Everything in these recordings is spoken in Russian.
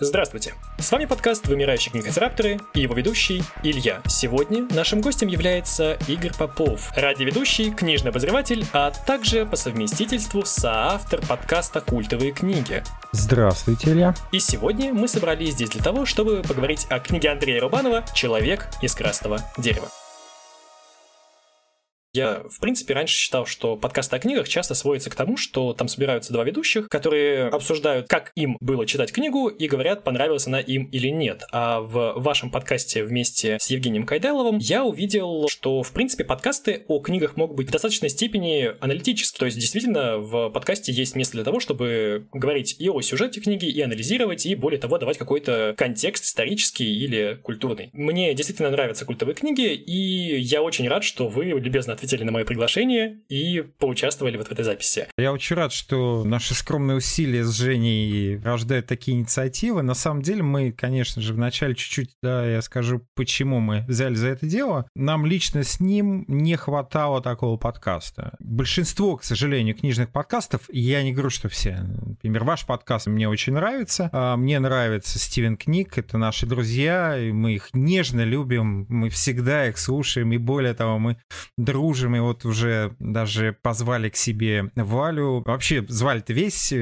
Здравствуйте! С вами подкаст «Вымирающие книгоцерапторы» и его ведущий Илья. Сегодня нашим гостем является Игорь Попов, радиоведущий, книжный обозреватель, а также по совместительству соавтор подкаста «Культовые книги». Здравствуйте, Илья! И сегодня мы собрались здесь для того, чтобы поговорить о книге Андрея Рубанова «Человек из красного дерева». Я, в принципе, раньше считал, что подкасты о книгах часто сводятся к тому, что там собираются два ведущих, которые обсуждают, как им было читать книгу, и говорят, понравилась она им или нет. А в вашем подкасте вместе с Евгением Кайдайловым я увидел, что, в принципе, подкасты о книгах могут быть в достаточной степени аналитически. То есть, действительно, в подкасте есть место для того, чтобы говорить и о сюжете книги, и анализировать, и, более того, давать какой-то контекст исторический или культурный. Мне действительно нравятся культовые книги, и я очень рад, что вы любезно ответили на мои приглашения и поучаствовали вот в этой записи. Я очень рад, что наши скромные усилия с Женей рождают такие инициативы. На самом деле мы, конечно же, вначале чуть-чуть, я скажу, почему мы взяли за это дело. Нам лично с ним не хватало такого подкаста. Большинство, к сожалению, книжных подкастов, я не говорю, что все. Например, ваш подкаст мне очень нравится. Мне нравится Стивен Книг, это наши друзья, и мы их нежно любим, мы всегда их слушаем, и более того, мы дружим. И вот уже даже позвали к себе Валю. Вообще звали-то весь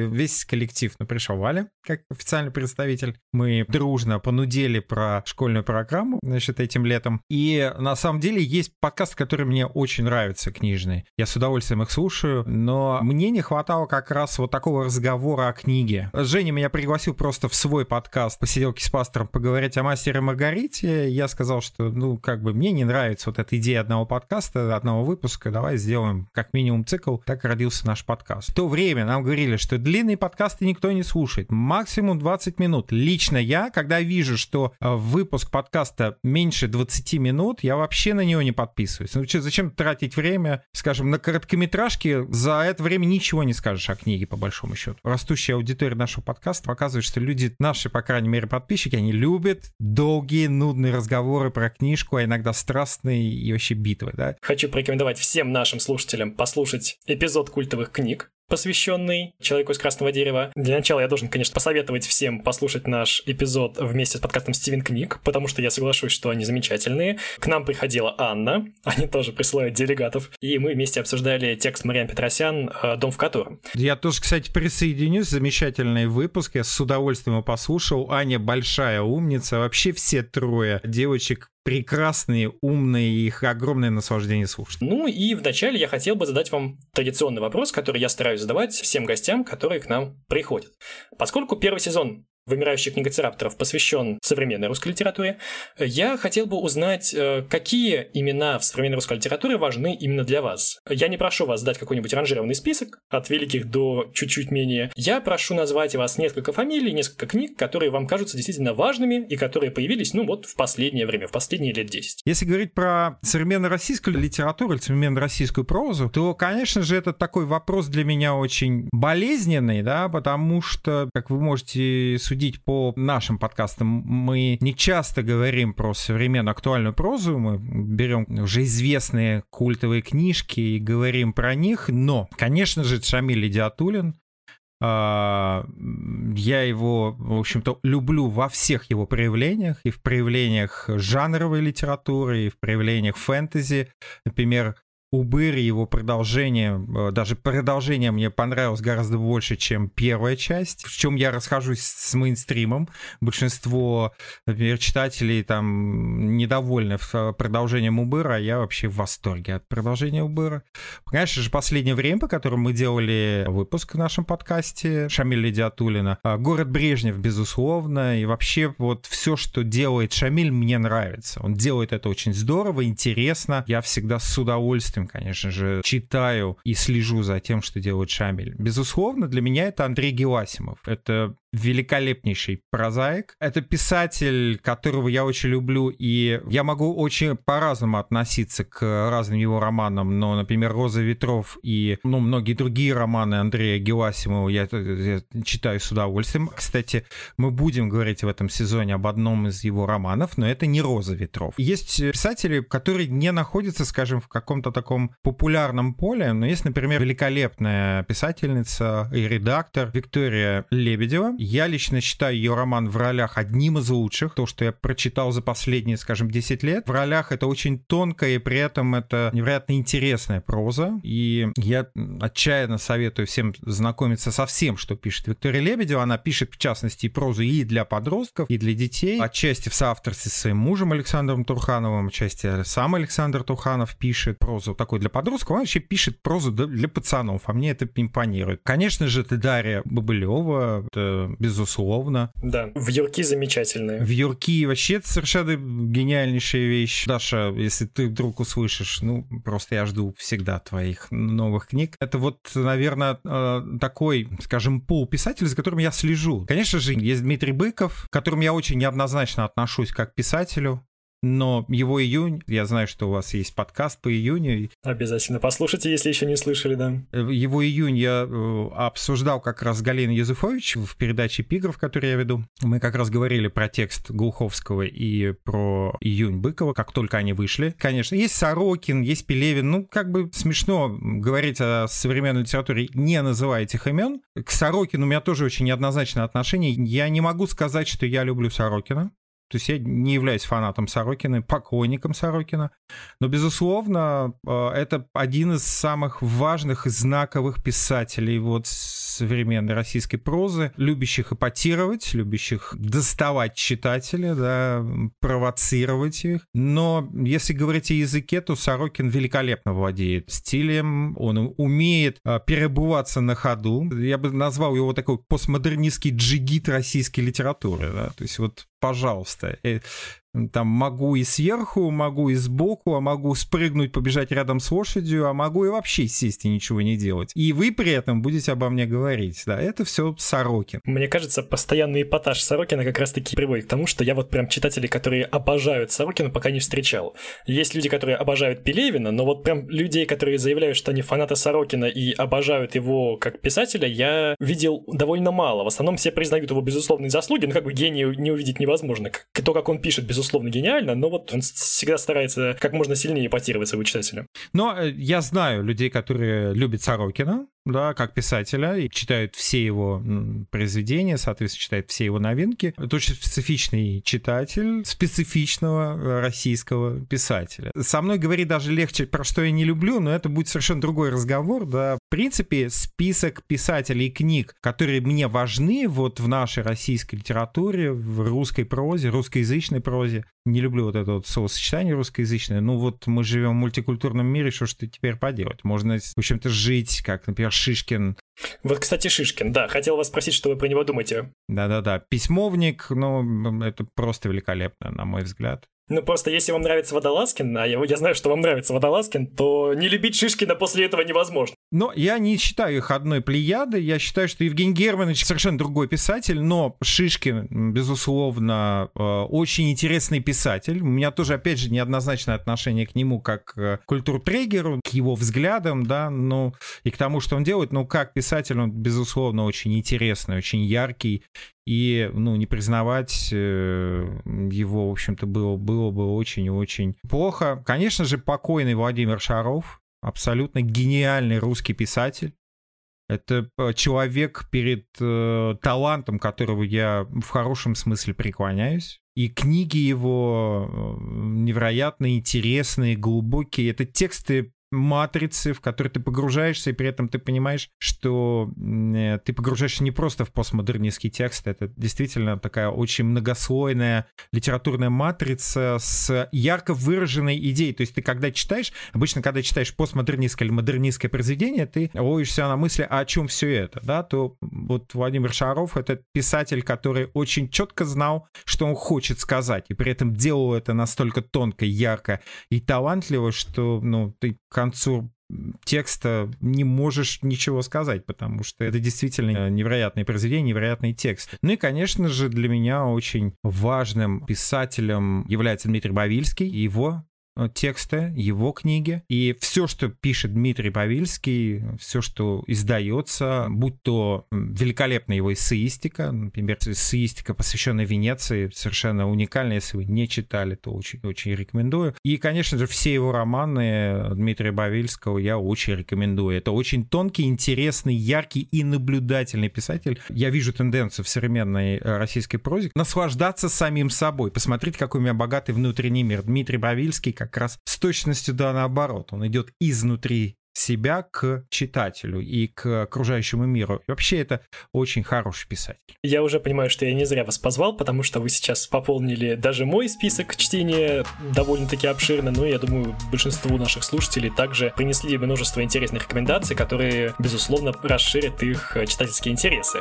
коллектив, но пришел Валя как официальный представитель. Мы дружно понудели про школьную программу, значит, этим летом. И на самом деле есть подкасты, которые мне очень нравятся, книжные. Я с удовольствием их слушаю, но мне не хватало как раз вот такого разговора о книге. Женя меня пригласил просто в свой подкаст «Посиделки с пастором» поговорить о «Мастере и Маргарите». Я сказал, что, мне не нравится вот эта идея одного подкаста, одного выпуска, давай сделаем как минимум цикл. Так родился наш подкаст. В то время нам говорили, что длинные подкасты никто не слушает. Максимум 20 минут. Лично я, когда вижу, что выпуск подкаста меньше 20 минут, я вообще на него не подписываюсь. Зачем тратить время, скажем, на короткометражки? За это время ничего не скажешь о книге, по большому счету. Растущая аудитория нашего подкаста показывает, что люди, наши, по крайней мере, подписчики, они любят долгие, нудные разговоры про книжку, а иногда страстные и вообще битвы, да? Хочу рекомендовать всем нашим слушателям послушать эпизод культовых книг, посвященный «Человеку из красного дерева». Для начала я должен, конечно, посоветовать всем послушать наш эпизод вместе с подкастом «Стивен Книг», потому что я соглашусь, что они замечательные. К нам приходила Анна, они тоже присылают делегатов, и мы вместе обсуждали текст Марьян Петросян «Дом в котором». Я тоже, кстати, присоединюсь, замечательный выпуск, я с удовольствием его послушал. Аня большая умница, вообще все трое девочек прекрасные, умные, и их огромное наслаждение слушать. И вначале я хотел бы задать вам традиционный вопрос, который я стараюсь задавать всем гостям, которые к нам приходят. Поскольку первый сезон «Вымирающих книгоцерапторов» посвящен современной русской литературе, я хотел бы узнать, какие имена в современной русской литературе важны именно для вас. Я не прошу вас дать какой-нибудь ранжированный список, от великих до чуть-чуть менее. Я прошу назвать вас несколько фамилий, несколько книг, которые вам кажутся действительно важными и которые появились, в последнее время, в последние лет 10. Если говорить про современно-российскую литературу или современно-российскую прозу, то, конечно же, это такой вопрос для меня очень болезненный, да, потому что, как вы можете судить по нашим подкастам, мы не часто говорим про современную актуальную прозу, мы берем уже известные культовые книжки и говорим про них, но, конечно же, Шамиль Идиатуллин. Я его, в общем-то, люблю во всех его проявлениях, и в проявлениях жанровой литературы, и в проявлениях фэнтези, например, «Убыр», его продолжение, даже продолжение мне понравилось гораздо больше, чем первая часть, в чем я расхожусь с мейнстримом. Большинство, например, читателей там недовольны продолжением «Убыра», а я вообще в восторге от продолжения «Убыра». Конечно же, последнее время, по которому мы делали выпуск в нашем подкасте Шамиля Идиатуллина, «Город Брежнев», безусловно, и вообще вот все, что делает Шамиль, мне нравится. Он делает это очень здорово, интересно. Я всегда с удовольствием, конечно же, читаю и слежу за тем, что делает Шамиль. Безусловно, для меня это Андрей Геласимов. Это великолепнейший прозаик. Это писатель, которого я очень люблю, и я могу очень по-разному относиться к разным его романам, но, например, «Роза ветров» и многие другие романы Андрея Геласимова я читаю с удовольствием. Кстати, мы будем говорить в этом сезоне об одном из его романов, но это не «Роза ветров». Есть писатели, которые не находятся, скажем, в каком-то таком популярном поле, но есть, например, великолепная писательница и редактор Виктория Лебедева. Я лично считаю ее роман в ролях одним из лучших, то, что я прочитал за последние, скажем, 10 лет. В ролях это очень тонкая и при этом это невероятно интересная проза. И я отчаянно советую всем знакомиться со всем, что пишет Виктория Лебедева. Она пишет, в частности, и прозу и для подростков, и для детей. Отчасти в соавторстве с своим мужем Александром Турхановым, отчасти сам Александр Турханов пишет прозу такой для подростков. Он вообще пишет прозу для пацанов, а мне это импонирует. Конечно же, это Дарья Бобылева, это безусловно. Да, Вьюрки замечательные. Вьюрки вообще совершенно гениальнейшая вещь. Даша, если ты вдруг услышишь, ну, просто я жду всегда твоих новых книг. Это вот, наверное, такой, скажем, пол писателя, за которым я слежу. Конечно же, есть Дмитрий Быков, к которому я очень неоднозначно отношусь как к писателю. Но «Его июнь», я знаю, что у вас есть подкаст по июню. Обязательно послушайте, если еще не слышали, да. «Его июнь» я обсуждал как раз с Галиной Юзефович в передаче «Эпиграф», которую я веду. Мы как раз говорили про текст Глуховского и про «Июнь» Быкова, как только они вышли. Конечно, есть Сорокин, есть Пелевин. Ну, как бы смешно говорить о современной литературе, не называя этих имен. К Сорокину у меня тоже очень неоднозначное отношение. Я не могу сказать, что я люблю Сорокина. То есть я не являюсь фанатом Сорокина, поклонником Сорокина. Но, безусловно, это один из самых важных и знаковых писателей вот современной российской прозы, любящих эпатировать, любящих доставать читателя, да, провоцировать их. Но если говорить о языке, то Сорокин великолепно владеет стилем, он умеет перебываться на ходу. Я бы назвал его такой постмодернистский джигит российской литературы. Да? То есть вот, пожалуйста, там могу и сверху, могу и сбоку, а могу спрыгнуть, побежать рядом с лошадью, а могу и вообще сесть и ничего не делать. И вы при этом будете обо мне говорить. Да, это все Сорокин. Мне кажется, постоянный эпатаж Сорокина как раз-таки приводит к тому, что я вот прям читателей, которые обожают Сорокина, пока не встречал. Есть люди, которые обожают Пелевина, но вот прям людей, которые заявляют, что они фанаты Сорокина и обожают его как писателя, я видел довольно мало. В основном все признают его безусловные заслуги, но как бы гения не увидеть невозможно. То, как он пишет, безусловно, гениально, но вот он всегда старается как можно сильнее эпатировать своего читателя. Но я знаю людей, которые любят Сорокина, да, как писателя, и читают все его произведения, соответственно, читают все его новинки. Это очень специфичный читатель, специфичного российского писателя. Со мной говорить даже легче, про что я не люблю, но это будет совершенно другой разговор, да. В принципе, список писателей и книг, которые мне важны вот в нашей российской литературе, в русской прозе, русскоязычной прозе. Не люблю вот это вот словосочетание русскоязычное. Ну вот мы живем в мультикультурном мире, что ж ты теперь поделать? Можно, в общем-то, жить, как, например, Шишкин. Вот, кстати, Шишкин, да, хотел вас спросить, что вы про него думаете. Да-да-да, «Письмовник», ну, это просто великолепно, на мой взгляд. Ну, просто если вам нравится Водолазкин, а я знаю, что вам нравится Водолазкин, то не любить Шишкина после этого невозможно. Но я не считаю их одной плеядой. Я считаю, что Евгений Германович совершенно другой писатель, но Шишкин, безусловно, очень интересный писатель. У меня тоже, опять же, неоднозначное отношение к нему как к культуртрегеру, к его взглядам, да, ну, и к тому, что он делает. Но как писатель он, безусловно, очень интересный, очень яркий. И, ну, не признавать его, в общем-то, было бы очень-очень плохо. Конечно же, покойный Владимир Шаров, абсолютно гениальный русский писатель. Это человек, перед талантом которого я в хорошем смысле преклоняюсь. И книги его невероятно интересные, глубокие. Это тексты матрицы, в которые ты погружаешься, и при этом ты понимаешь, что ты погружаешься не просто в постмодернистский текст, это действительно такая очень многослойная литературная матрица с ярко выраженной идеей. То есть ты когда читаешь, обычно когда читаешь постмодернистское или модернистское произведение, ты ловишься на мысли, о чем все это, да, то вот Владимир Шаров — это писатель, который очень четко знал, что он хочет сказать, и при этом делал это настолько тонко, ярко и талантливо, что, ну, ты к концу текста не можешь ничего сказать, потому что это действительно невероятное произведение, невероятный текст. Ну и, конечно же, для меня очень важным писателем является Дмитрий Бавильский и его тексты, его книги. И все, что пишет Дмитрий Бавильский, все, что издается, будь то великолепная его эссеистика, например, эссеистика, посвященная Венеции, совершенно уникальная, если вы не читали, то очень рекомендую. И, конечно же, все его романы Дмитрия Бавильского я очень рекомендую. Это очень тонкий, интересный, яркий и наблюдательный писатель. Я вижу тенденцию в современной российской прозе наслаждаться самим собой. Посмотрите, какой у меня богатый внутренний мир. Дмитрий Бавильский как раз с точностью да наоборот. Он идет изнутри себя к читателю и к окружающему миру. И вообще это очень хороший писатель. Я уже понимаю, что я не зря вас позвал, потому что вы сейчас пополнили даже мой список чтения довольно-таки обширно, но я думаю, большинству наших слушателей также принесли множество интересных рекомендаций, которые, безусловно, расширят их читательские интересы.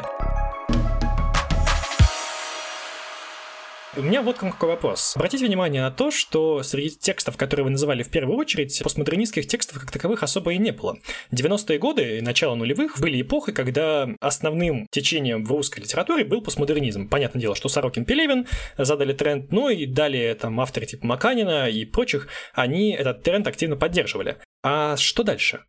У меня вот какой вопрос. Обратите внимание на то, что среди текстов, которые вы называли в первую очередь, постмодернистских текстов как таковых особо и не было. 90-е годы и начало нулевых были эпохой, когда основным течением в русской литературе был постмодернизм. Понятное дело, что Сорокин, Пелевин задали тренд, но и далее там авторы типа Маканина и прочих, они этот тренд активно поддерживали. А что дальше?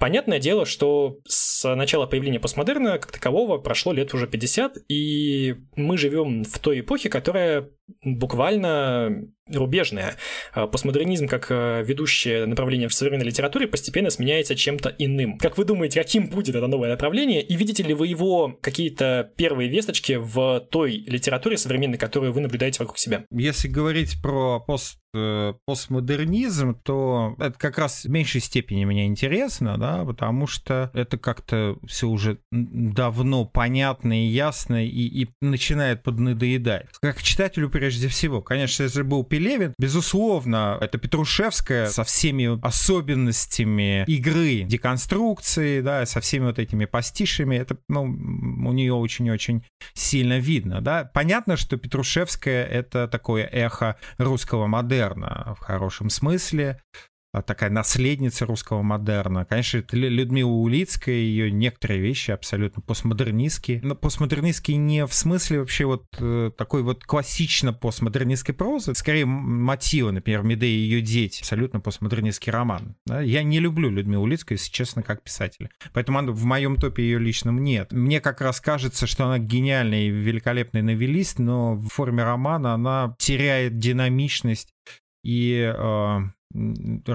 Понятное дело, что с начала появления постмодерна как такового прошло лет уже 50, и мы живем в той эпохе, которая буквально рубежная. Постмодернизм как ведущее направление в современной литературе постепенно сменяется чем-то иным. Как вы думаете, каким будет это новое направление? И видите ли вы его какие-то первые весточки в той литературе современной, которую вы наблюдаете вокруг себя? Если говорить про постмодернизм, то это как раз в меньшей степени мне интересно, да, потому что это как-то все уже давно понятно и ясно и начинает поднадоедать. Как читателю прежде всего. Конечно, если был Пелевин, безусловно, это Петрушевская со всеми особенностями игры, деконструкции, да, со всеми вот этими пастишами, это, ну, у нее очень-очень сильно видно, да. Понятно, что Петрушевская — это такое эхо русского модерна в хорошем смысле, такая наследница русского модерна. Конечно, это Людмила Улицкая, ее некоторые вещи абсолютно постмодернистские. Но постмодернистские не в смысле вообще вот такой вот классично постмодернистской прозы. Скорее, мотивы, например, «Медея и ее дети». Абсолютно постмодернистский роман. Да? Я не люблю Людмилу Улицкую, если честно, как писателя. Поэтому в моем топе ее личном нет. Мне как раз кажется, что она гениальный и великолепный новелист, но в форме романа она теряет динамичность и...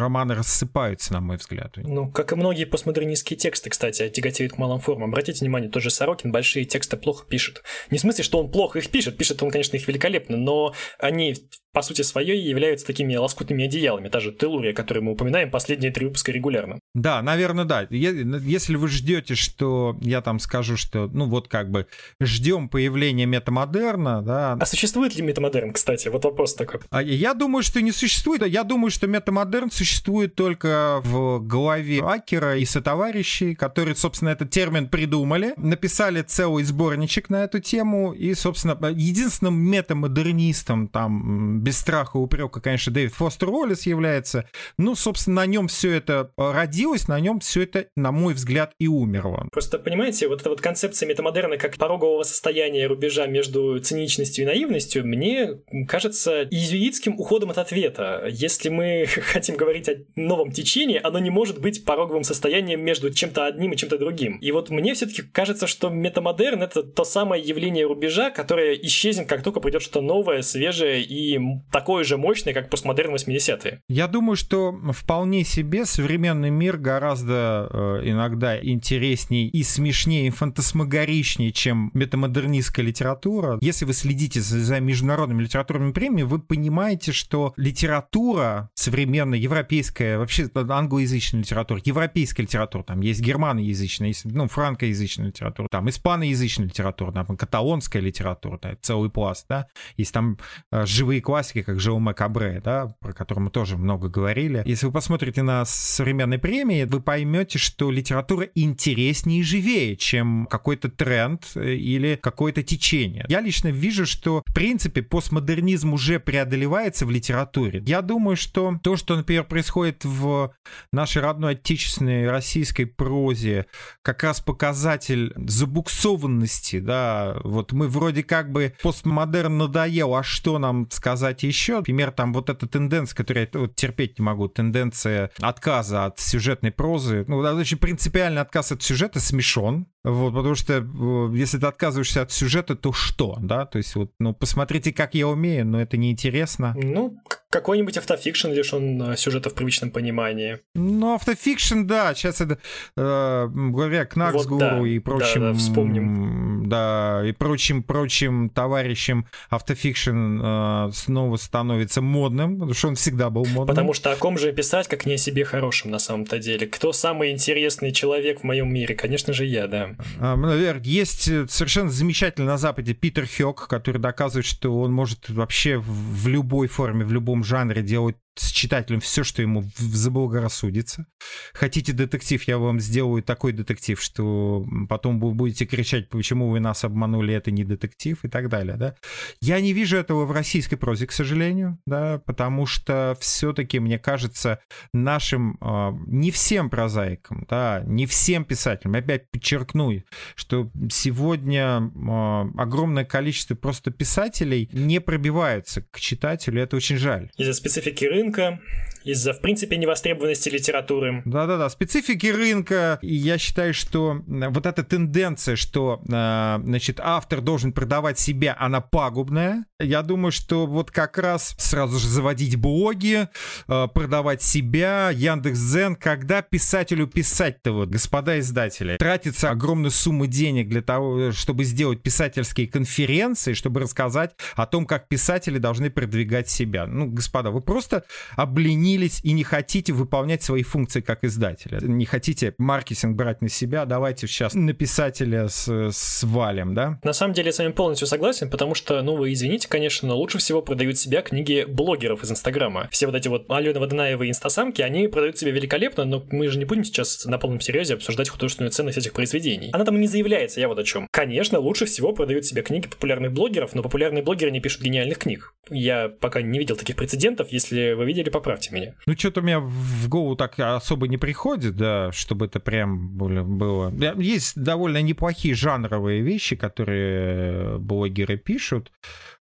романы рассыпаются, на мой взгляд. Ну, как и многие постмодернистские тексты, кстати, тяготеют к малым формам. Обратите внимание, тоже Сорокин большие тексты плохо пишет. Не в смысле, что он плохо их пишет, пишет он, конечно, их великолепно, но они, по сути своей, являются такими лоскутными одеялами. Та же «Телурия», которую мы упоминаем последние 3 выпуска регулярно. Да, наверное, да. Если вы ждете, что я там скажу, что, ну, вот как бы ждем появления метамодерна, да. А существует ли метамодерн, кстати? Вот вопрос такой. Я думаю, что не существует. Я думаю, что метамодерн существует только в голове Акера и сотоварищей, которые, собственно, этот термин придумали, написали целый сборничек на эту тему, и, собственно, единственным метамодернистом, там, без страха и упрека, конечно, Дэвид Фостер Уоллес является, ну, собственно, на нем все это родилось, на нем все это, на мой взгляд, и умерло. Просто, понимаете, вот эта вот концепция метамодерна как порогового состояния рубежа между циничностью и наивностью, мне кажется иезуитским уходом от ответа. Если мы хотим говорить о новом течении, оно не может быть пороговым состоянием между чем-то одним и чем-то другим. И вот мне все-таки кажется, что метамодерн — это то самое явление рубежа, которое исчезнет, как только придет что-то новое, свежее и такое же мощное, как постмодерн 80-е. Я думаю, что вполне себе современный мир гораздо иногда интереснее и смешнее, и фантасмагоричнее, чем метамодернистская литература. Если вы следите за международными литературными премиями, вы понимаете, что литература современная, европейская, вообще англоязычная литература, европейская литература, там есть германоязычная, есть, ну, франкоязычная литература, там испаноязычная литература, там каталонская литература, да, целый пласт, да, есть там живые классики, как Жауме Кабре, да, про который мы тоже много говорили. Если вы посмотрите на современные премии, вы поймете, что литература интереснее и живее, чем какой-то тренд или какое-то течение. Я лично вижу, что, в принципе, постмодернизм уже преодолевается в литературе. Я думаю, что То, что, например, происходит в нашей родной отечественной российской прозе, как раз показатель забуксованности, да, вот мы вроде как бы постмодерн надоел, а что нам сказать еще? Например, там вот эта тенденция, которую я вот терпеть не могу, тенденция отказа от сюжетной прозы, ну, очень принципиальный отказ от сюжета смешон, вот, потому что если ты отказываешься от сюжета, то что, да, то есть вот, ну, посмотрите, как я умею, но это неинтересно. Ну, какой-нибудь автофикшн лишен сюжета в привычном понимании. Ну, автофикшн, да, сейчас это, говоря Кнаксгуру вот, да, и прочим, да, да, вспомним. Да, и прочим товарищам, автофикшн снова становится модным, потому что он всегда был модным. Потому что о ком же писать, как не о себе хорошем на самом-то деле? Кто самый интересный человек в моем мире? Конечно же, я, да. Наверное, есть совершенно замечательный на Западе Питер Хёк, который доказывает, что он может вообще в любой форме, в любом жанре делать с читателем все, что ему заблагорассудится. Хотите детектив, я вам сделаю такой детектив, что потом вы будете кричать, почему вы нас обманули, это не детектив, и так далее. Да? Я не вижу этого в российской прозе, к сожалению, да, потому что все-таки, мне кажется, нашим не всем прозаикам, да, не всем писателям, опять подчеркну, что сегодня огромное количество просто писателей не пробиваются к читателю, это очень жаль. Из-за специфики рынка, из-за, в принципе, невостребованности литературы. Да-да-да, специфики рынка. И я считаю, что вот эта тенденция, что, значит, автор должен продавать себя, она пагубная. Я думаю, что вот как раз сразу же заводить блоги, продавать себя, Яндекс.Дзен. Когда писателю писать-то, вот, господа издатели? Тратится огромная сумма денег для того, чтобы сделать писательские конференции, чтобы рассказать о том, как писатели должны продвигать себя. Ну, господа, вы просто обленились и не хотите выполнять свои функции как издателя. Не хотите маркетинг брать на себя, давайте сейчас на писателя свалим, да? На самом деле я с вами полностью согласен, потому что, ну вы извините, конечно, но лучше всего продают себя книги блогеров из Инстаграма. Все вот эти вот Алена Водонаева и инстасамки, они продают себя великолепно, но мы же не будем сейчас на полном серьезе обсуждать художественную ценность этих произведений. Она там не заявляется, я вот о чем. Конечно, лучше всего продают себя книги популярных блогеров, но популярные блогеры не пишут гениальных книг. Я пока не видел таких прецедентов, если вы видели, поправьте меня. Ну, что-то у меня в голову так особо не приходит, да, чтобы это прям было. Есть довольно неплохие жанровые вещи, которые блогеры пишут.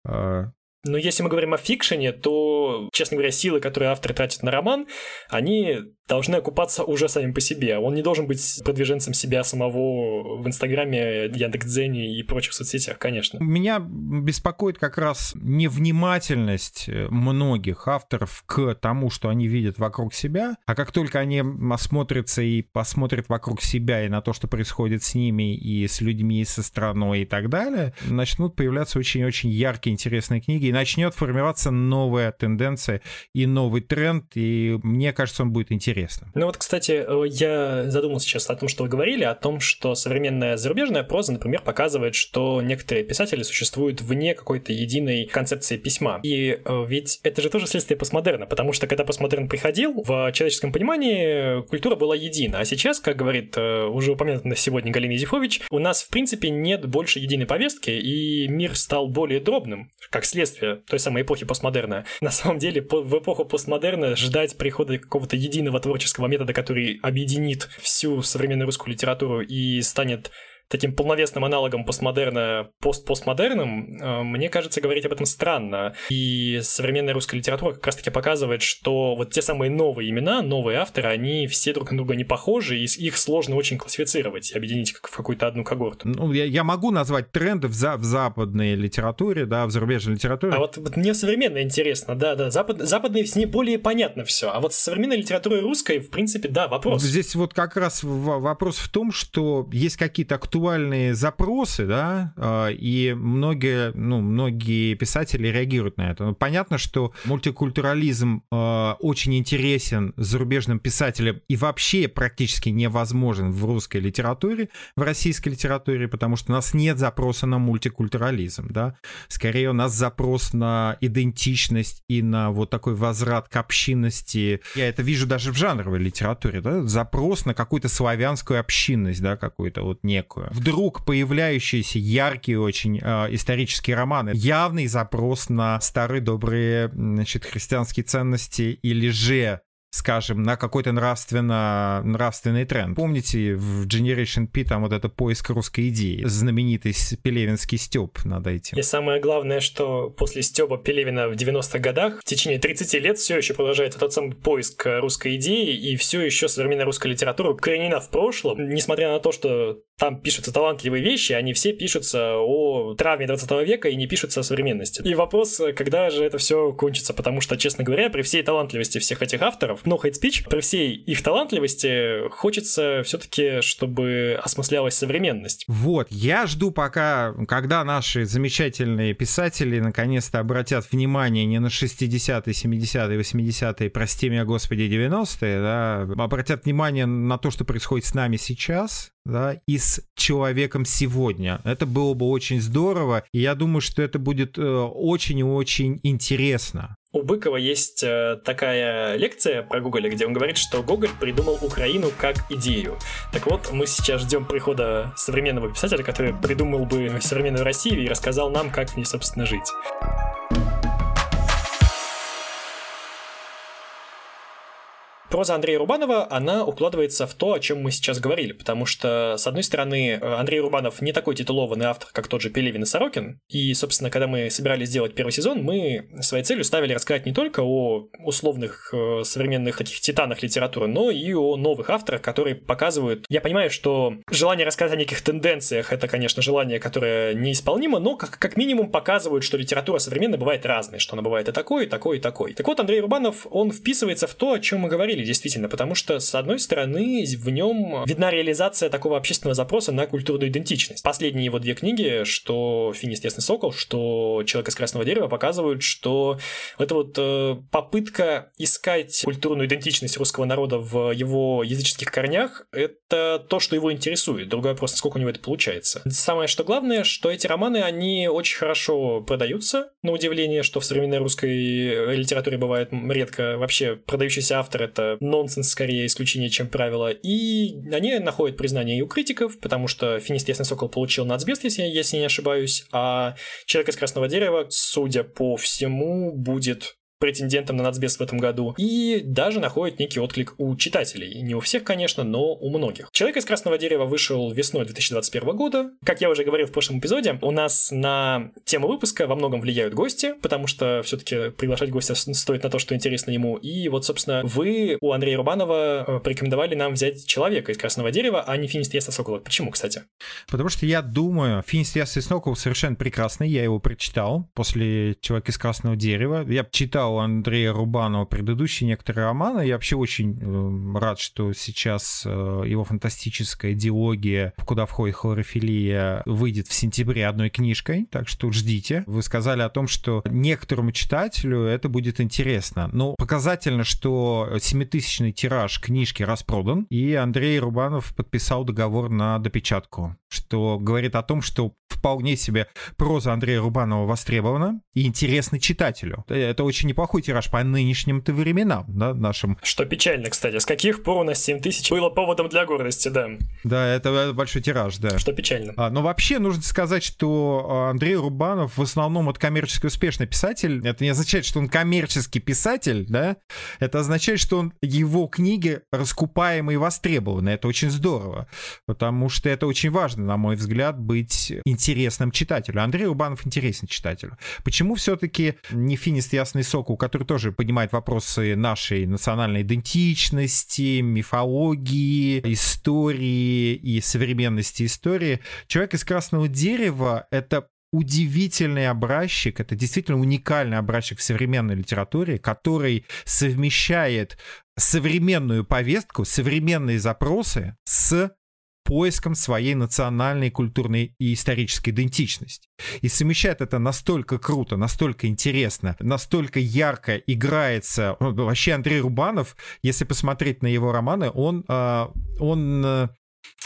Но если мы говорим о фикшене, то, честно говоря, силы, которые автор тратит на роман, они должны окупаться уже самим по себе. Он не должен быть продвиженцем себя самого в Инстаграме, Яндекс.Дзене и прочих соцсетях, конечно. Меня беспокоит как раз невнимательность многих авторов к тому, что они видят вокруг себя. А как только они осмотрятся и посмотрят вокруг себя и на то, что происходит с ними, и с людьми, и со страной, и так далее, начнут появляться очень-очень яркие, интересные книги. И начнет формироваться новая тенденция и новый тренд, и мне кажется, он будет интересным. Ну вот, кстати, я задумался сейчас о том, что вы говорили, о том, что современная зарубежная проза, например, показывает, что некоторые писатели существуют вне какой-то единой концепции письма. И ведь это же тоже следствие постмодерна, потому что когда постмодерн приходил, в человеческом понимании культура была едина, а сейчас, как говорит уже упомянутая сегодня Галина Юзефович, у нас, в принципе, нет больше единой повестки, и мир стал более дробным, как следствие той самой эпохи постмодерна. На самом деле, в эпоху постмодерна ждать прихода какого-то единого творческого метода, который объединит всю современную русскую литературу и станет таким полновесным аналогом постмодерна постмодерном, мне кажется, говорить об этом странно. И современная русская литература как раз-таки показывает, что вот те самые новые имена, новые авторы, они все друг на друга не похожи, и их сложно очень классифицировать, объединить в какую-то одну когорту. Ну, я могу назвать тренды в западной литературе, да, в зарубежной литературе. А вот мне современная интересно, да, западной с ней более понятно все, а вот с современной литературой русской, в принципе, да, вопрос. Здесь вот как раз вопрос в том, что есть какие-то актуальные запросы, да, и многие писатели реагируют на это. Понятно, что мультикультурализм очень интересен зарубежным писателям и вообще практически невозможен в русской литературе, в российской литературе, потому что у нас нет запроса на мультикультурализм, да. Скорее у нас запрос на идентичность и на вот такой возврат к общинности. Я это вижу даже в жанровой литературе, да, запрос на какую-то славянскую общинность, да, какую-то вот некую. вдруг появляющиеся яркие очень исторические романы, явный запрос на старые добрые, значит, христианские ценности или же, скажем, на какой-то нравственный тренд. Помните, в Generation P там вот это поиск русской идеи, знаменитый пелевинский стёб над этим. И самое главное, что после стёба Пелевина в 90-х годах в течение 30 лет все еще продолжается тот самый поиск русской идеи, и все еще современная русская литература укоренена в прошлом, несмотря на то, что там пишутся талантливые вещи, они все пишутся о травме 20 века и не пишутся о современности. И вопрос, когда же это все кончится, потому что, честно говоря, при всей талантливости всех этих авторов, но хейт-спич, при всей их талантливости, хочется все-таки, чтобы осмыслялась современность. Вот, я жду пока, когда наши замечательные писатели наконец-то обратят внимание не на 60-е, 70-е, 80-е, прости меня, господи, 90-е, да, обратят внимание на то, что происходит с нами сейчас, да, и с человеком сегодня. Это было бы очень здорово, и я думаю, что это будет очень и очень интересно. У Быкова есть такая лекция про Гоголя, где он говорит, что Гоголь придумал Украину как идею. Так вот, мы сейчас ждем прихода современного писателя, который придумал бы современную Россию и рассказал нам, как в ней, собственно, жить. Проза Андрея Рубанова, она укладывается в то, о чем мы сейчас говорили, потому что, с одной стороны, Андрей Рубанов не такой титулованный автор, как тот же Пелевин и Сорокин, и, собственно, когда мы собирались делать первый сезон, мы своей целью ставили рассказать не только о условных современных таких титанах литературы, но и о новых авторах, которые показывают... Я понимаю, что желание рассказать о неких тенденциях — это, конечно, желание, которое неисполнимо, но как минимум показывают, что литература современная бывает разной, что она бывает и такой, и такой, и такой. Так вот, Андрей Рубанов, он вписывается в то, о чем мы говорили, действительно, потому что, с одной стороны, в нем видна реализация такого общественного запроса на культурную идентичность. Последние его две книги, что «Финист, ясный сокол», что «Человек из красного дерева», показывают, что это вот попытка искать культурную идентичность русского народа в его языческих корнях, это то, что его интересует. Другой вопрос, насколько у него это получается. Самое что главное, что эти романы, они очень хорошо продаются, на удивление, что в современной русской литературе бывает редко. Вообще, продающийся автор — это нонсенс, скорее исключение, чем правило. И они находят признание и у критиков, потому что «Финист, ясный сокол» получил нацбест, если я не ошибаюсь, а «Человек из красного дерева», судя по всему, будет претендентом на нацбест в этом году, и даже находит некий отклик у читателей. Не у всех, конечно, но у многих. «Человек из красного дерева» вышел весной 2021 года. Как я уже говорил в прошлом эпизоде, у нас на тему выпуска во многом влияют гости, потому что все-таки приглашать гостя стоит на то, что интересно ему. И вот, собственно, вы у Андрея Рубанова порекомендовали нам взять «Человека из красного дерева», а не «Финист, ясный сокол». Почему, кстати? Потому что я думаю, «Финист, ясный сокол» совершенно прекрасный. Я его прочитал после «Человека из красного дерева». Я читал у Андрея Рубанова предыдущие некоторые романы. Я вообще очень рад, что сейчас его фантастическая диалогия, куда входит «Хлорофилия», выйдет в сентябре одной книжкой, так что ждите. Вы сказали о том, что некоторому читателю это будет интересно. Но показательно, что 7-тысячный тираж книжки распродан, и Андрей Рубанов подписал договор на допечатку, что говорит о том, что вполне себе проза Андрея Рубанова востребована и интересна читателю. Это очень неплохой тираж по нынешним-то временам, да, нашим. Что печально, кстати. С каких пор у нас 7000 было поводом для гордости, да. Да, это большой тираж, да. Что печально. Но вообще нужно сказать, что Андрей Рубанов в основном это коммерчески успешный писатель. Это не означает, что он коммерческий писатель, да. Это означает, что его книги раскупаемы и востребованы. Это очень здорово. Потому что это очень важно, на мой взгляд, быть интересным читателю. Андрей Рубанов интересен читателю. Почему все-таки не «Финист, ясный сокол», который тоже поднимает вопросы нашей национальной идентичности, мифологии, истории и современности истории. «Человек из красного дерева» — это удивительный образчик, это действительно уникальный образчик в современной литературе, который совмещает современную повестку, современные запросы с поиском своей национальной, культурной и исторической идентичности. И совмещает это настолько круто, настолько интересно, настолько ярко играется. Вообще Андрей Рубанов, если посмотреть на его романы, он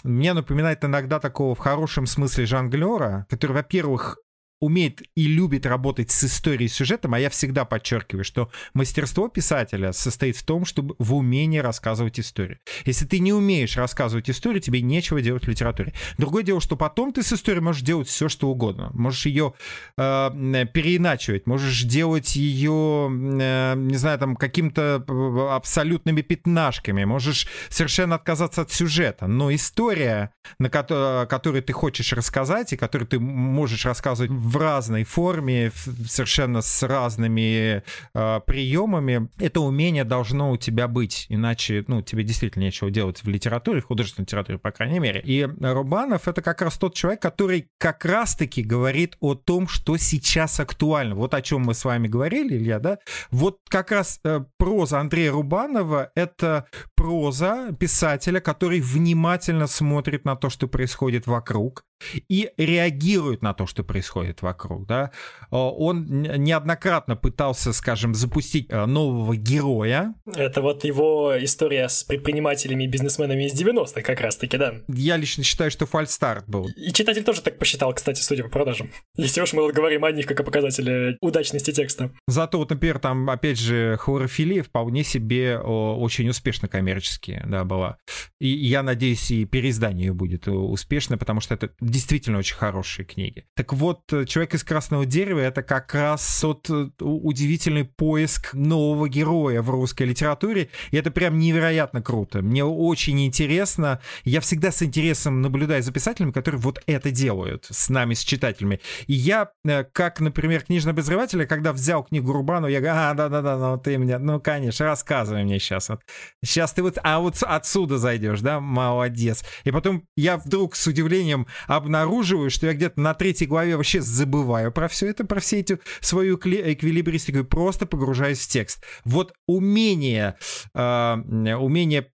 мне напоминает иногда такого в хорошем смысле жонглера, который, во-первых, умеет и любит работать с историей и сюжетом, а я всегда подчеркиваю, что мастерство писателя состоит в том, чтобы в умении рассказывать историю. Если ты не умеешь рассказывать историю, тебе нечего делать в литературе. Другое дело, что потом ты с историей можешь делать все, что угодно. Можешь ее переиначивать, можешь делать ее, не знаю, там, каким-то абсолютными пятнашками, можешь совершенно отказаться от сюжета. Но история, на которую ты хочешь рассказать и которую ты можешь рассказывать в разной форме, совершенно с разными приемами, это умение должно у тебя быть, иначе, ну, тебе действительно нечего делать в литературе, в художественной литературе, по крайней мере. И Рубанов — это как раз тот человек, который как раз-таки говорит о том, что сейчас актуально. Вот о чем мы с вами говорили, Илья, да? Вот как раз проза Андрея Рубанова — это проза писателя, который внимательно смотрит на то, что происходит вокруг, и реагирует на то, что происходит вокруг, да? Он неоднократно пытался, скажем, запустить нового героя. Это вот его история с предпринимателями и бизнесменами из 90-х как раз-таки, да? Я лично считаю, что фальстарт был. И читатель тоже так посчитал, кстати, судя по продажам. Если уж мы говорим о них как о показателе удачности текста. Зато вот, например, там, опять же, «Хлорофилия» вполне себе очень успешно коммерчески, да, была. И я надеюсь, и переиздание ее будет успешно, потому что это действительно очень хорошие книги. Так вот, «Человек из красного дерева» — это как раз тот удивительный поиск нового героя в русской литературе. И это прям невероятно круто. Мне очень интересно. Я всегда с интересом наблюдаю за писателями, которые вот это делают с нами, с читателями. И я, как, например, книжный обозреватель, когда взял книгу Рубанова, я говорю: а, да-да-да, ну ты мне, ну, конечно, рассказывай мне сейчас. Вот. Сейчас ты вот, а вот отсюда зайдешь, да, молодец. И потом я вдруг с удивлением обнаруживаю, что я где-то на 3 главе вообще забываю про все это, про все эти свою эквилибристику, и просто погружаюсь в текст. Вот умение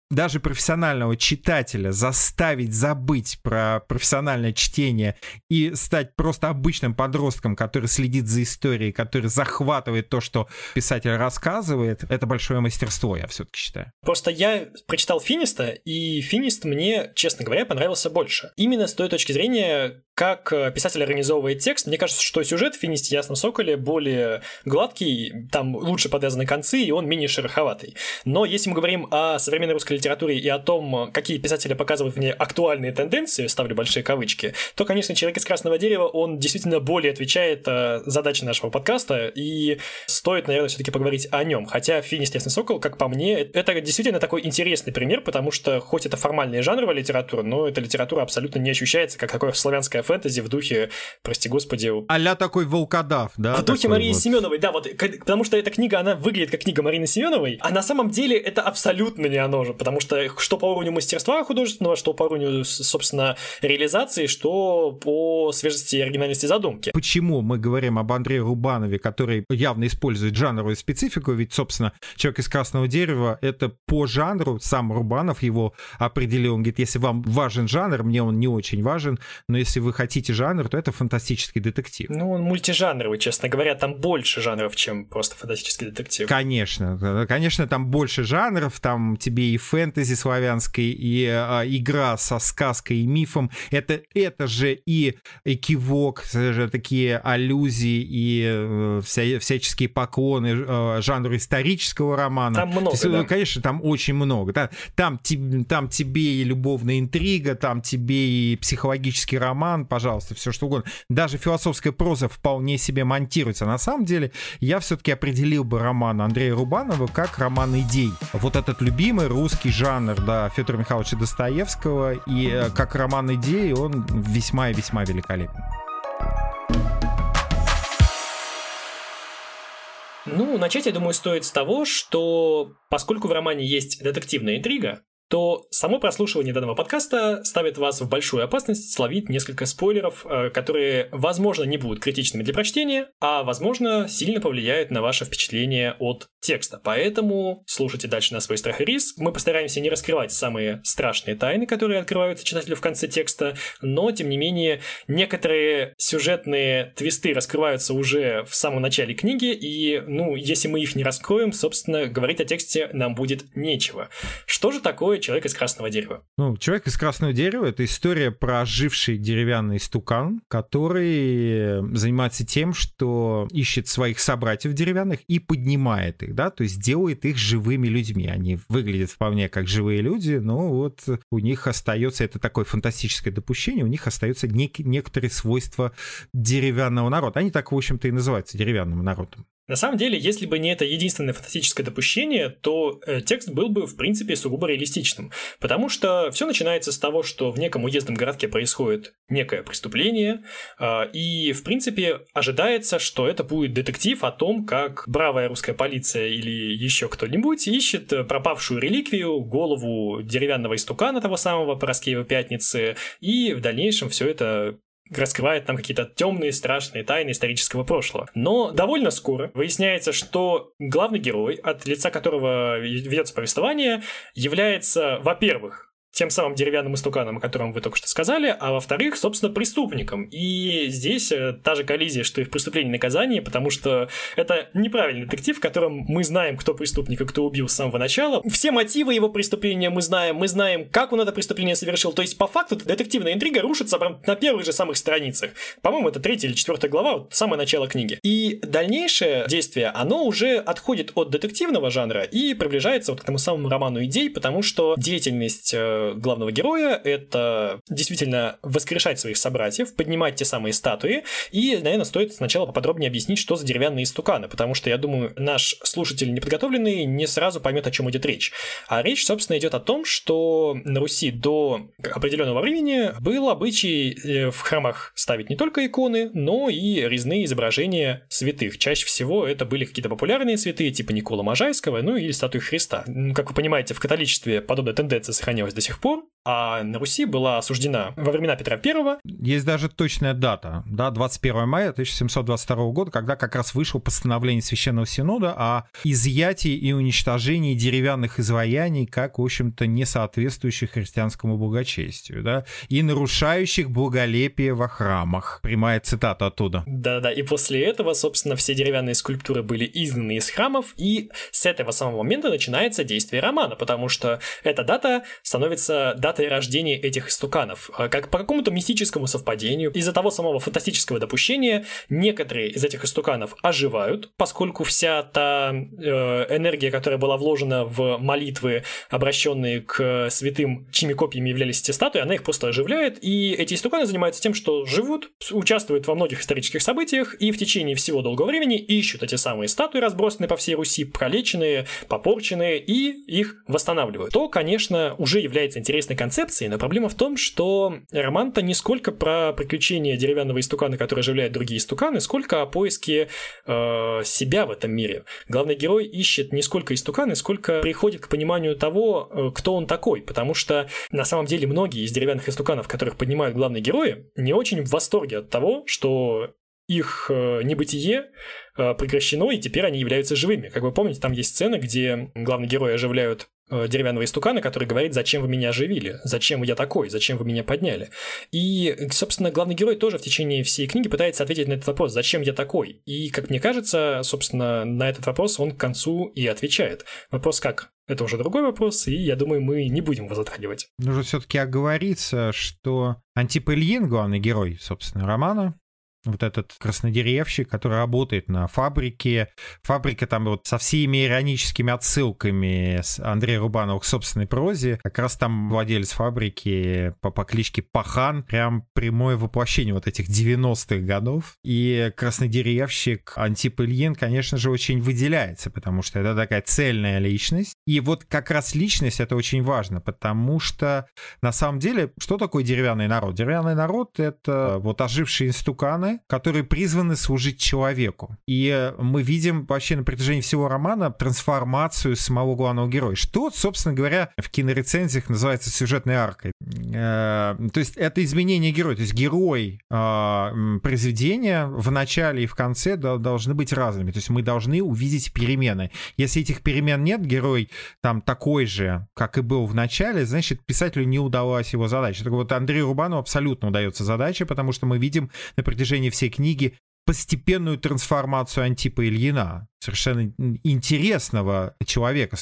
даже профессионального читателя заставить забыть про профессиональное чтение и стать просто обычным подростком, который следит за историей, который захватывает то, что писатель рассказывает, это большое мастерство, я все-таки считаю. Просто я прочитал «Финиста», и «Финист» мне, честно говоря, понравился больше. Именно с той точки зрения, как писатель организовывает текст. Мне кажется, что сюжет в «Финисте», «Ясном соколе» более гладкий, там лучше подвязаны концы, и он менее шероховатый. Но если мы говорим о современной русской литературе и о том, какие писатели показывают в ней актуальные тенденции, ставлю большие кавычки, то, конечно, «Человек из красного дерева», он действительно более отвечает задаче нашего подкаста, и стоит, наверное, все-таки поговорить о нем. Хотя «Финист. Ясный сокол», как по мне, это действительно такой интересный пример, потому что, хоть это формальная жанровая литература, но эта литература абсолютно не ощущается как такое славянское фэнтези в духе, прости господи... а-ля такой волкодав, да? В духе Марии вот. Семеновой, да, вот, потому что эта книга, она выглядит как книга Марины Семеновой, а на самом деле это абсолютно не оно же, потому что что по уровню мастерства художественного, что по уровню, собственно, реализации, что по свежести и оригинальности задумки. Почему мы говорим об Андрее Рубанове, который явно использует жанровую специфику, ведь, собственно, «Человек из красного дерева» — это по жанру, сам Рубанов его определил, он говорит: если вам важен жанр, мне он не очень важен, но если вы хотите жанр, то это фантастический детектив. Ну, он мультижанровый, честно говоря, там больше жанров, чем просто фантастический детектив. Конечно, конечно, там больше жанров, там тебе и фэнтези славянской, и игра со сказкой и мифом, это же и экивок, такие аллюзии и всяческие поклоны жанру исторического романа. Там много, есть, да? Конечно, там очень много. Там тебе и любовная интрига, там тебе и психологический роман, пожалуйста, все что угодно. Даже философская проза вполне себе монтируется. На самом деле, я все-таки определил бы роман Андрея Рубанова как роман идей. Вот этот любимый русский жанр, да, Федора Михайловича Достоевского, и как роман идей он весьма и весьма великолепен. Ну, начать, я думаю, стоит с того, что поскольку в романе есть детективная интрига, то само прослушивание данного подкаста ставит вас в большую опасность словить несколько спойлеров, которые, возможно, не будут критичными для прочтения, а, возможно, сильно повлияют на ваше впечатление от текста. Поэтому слушайте дальше на свой страх и риск. Мы постараемся не раскрывать самые страшные тайны, которые открываются читателю в конце текста, но, тем не менее, некоторые сюжетные твисты раскрываются уже в самом начале книги, и, если мы их не раскроем, собственно, говорить о тексте нам будет нечего. Что же такое «Человек из красного дерева»? «Человек из красного дерева» — это история про оживший деревянный истукан, который занимается тем, что ищет своих собратьев деревянных и поднимает их, да, то есть делает их живыми людьми. Они выглядят вполне как живые люди, но вот у них остается, это такое фантастическое допущение, у них остаются некоторые свойства деревянного народа. Они так, в общем-то, и называются деревянным народом. На самом деле, если бы не это единственное фантастическое допущение, то текст был бы, в принципе, сугубо реалистичным. Потому что все начинается с того, что в неком уездном городке происходит некое преступление, и, в принципе, ожидается, что это будет детектив о том, как бравая русская полиция или еще кто-нибудь ищет пропавшую реликвию, голову деревянного истукана того самого Параскева-Пятницы, и в дальнейшем все это раскрывает там какие-то темные, страшные тайны исторического прошлого. Но довольно скоро выясняется, что главный герой, от лица которого ведется повествование, является, во-первых, тем самым деревянным истуканом, о котором вы только что сказали, а во-вторых, собственно, преступником. И здесь та же коллизия, что и в «Преступлении и наказании», потому что это неправильный детектив, в котором мы знаем, кто преступник и кто убил с самого начала. Все мотивы его преступления мы знаем, как он это преступление совершил. То есть, по факту, детективная интрига рушится прям на первых же самых страницах. По-моему, это 3-я или 4-я глава, вот самое начало книги. И дальнейшее действие, оно уже отходит от детективного жанра и приближается вот к тому самому роману идей, потому что деятельность главного героя — это действительно воскрешать своих собратьев, поднимать те самые статуи, и, наверное, стоит сначала поподробнее объяснить, что за деревянные истуканы, потому что, я думаю, наш слушатель неподготовленный не сразу поймет, о чем идет речь. А речь, собственно, идет о том, что на Руси до определенного времени был обычай в храмах ставить не только иконы, но и резные изображения святых. Чаще всего это были какие-то популярные святые, типа Никола Можайского, или статуи Христа. Как вы понимаете, в католичестве подобная тенденция сохранилась до сих пор, а на Руси была осуждена во времена Петра I. Есть даже точная дата, да, 21 мая 1722 года, когда как раз вышло постановление Священного Синода о изъятии и уничтожении деревянных изваяний, как, в общем-то, не соответствующих христианскому благочестию, да, и нарушающих благолепие во храмах. Прямая цитата оттуда. Да-да, и после этого, собственно, все деревянные скульптуры были изгнаны из храмов, и с этого самого момента начинается действие романа, потому что эта дата становится датой рождения этих истуканов. Как по какому-то мистическому совпадению, из-за того самого фантастического допущения, некоторые из этих истуканов оживают, поскольку вся та энергия, которая была вложена в молитвы, обращенные к святым, чьими копиями являлись эти статуи, она их просто оживляет, и эти истуканы занимаются тем, что живут, участвуют во многих исторических событиях, и в течение всего долгого времени ищут эти самые статуи, разбросанные по всей Руси, покалеченные, попорченные, и их восстанавливают. То, конечно, уже является интересной концепцией, но проблема в том, что роман-то не сколько про приключения деревянного истукана, который оживляет другие истуканы, сколько о поиске себя в этом мире. Главный герой ищет не сколько истуканы, сколько приходит к пониманию того, кто он такой, потому что на самом деле многие из деревянных истуканов, которых поднимают главные герои, не очень в восторге от того, что их небытие прекращено, и теперь они являются живыми. Как вы помните, там есть сцена, где главный герой оживляют деревянного истукана, который говорит: «Зачем вы меня оживили? Зачем я такой? Зачем вы меня подняли?» И, собственно, главный герой тоже в течение всей книги пытается ответить на этот вопрос: «Зачем я такой?» И, как мне кажется, собственно, на этот вопрос он к концу и отвечает. Вопрос «как?» — это уже другой вопрос, и, я думаю, мы не будем его затрагивать. Нужно все-таки оговориться, что Антип Ильин, главный герой, собственно, романа, вот этот краснодеревщик, который работает на фабрике. Фабрика там вот со всеми ироническими отсылками с Андрея Рубанова к собственной прозе. Как раз там владелец фабрики по кличке Пахан. Прям прямое воплощение вот этих 90-х годов. И краснодеревщик Антип Ильин, конечно же, очень выделяется, потому что это такая цельная личность. И вот как раз личность — это очень важно, потому что на самом деле, что такое деревянный народ? Деревянный народ — это вот ожившие истуканы, демоны, которые призваны служить человеку. И мы видим вообще на протяжении всего романа трансформацию самого главного героя, что, собственно говоря, в кинорецензиях называется сюжетной аркой. То есть это изменение героя. То есть герой произведения в начале и в конце должны быть разными. То есть мы должны увидеть перемены. Если этих перемен нет, герой там такой же, как и был в начале, значит, писателю не удалась его задача. Так вот, Андрею Рубанову абсолютно удается задача, потому что мы видим на протяжении всей книги постепенную трансформацию Антипа Ильина, совершенно интересного человека.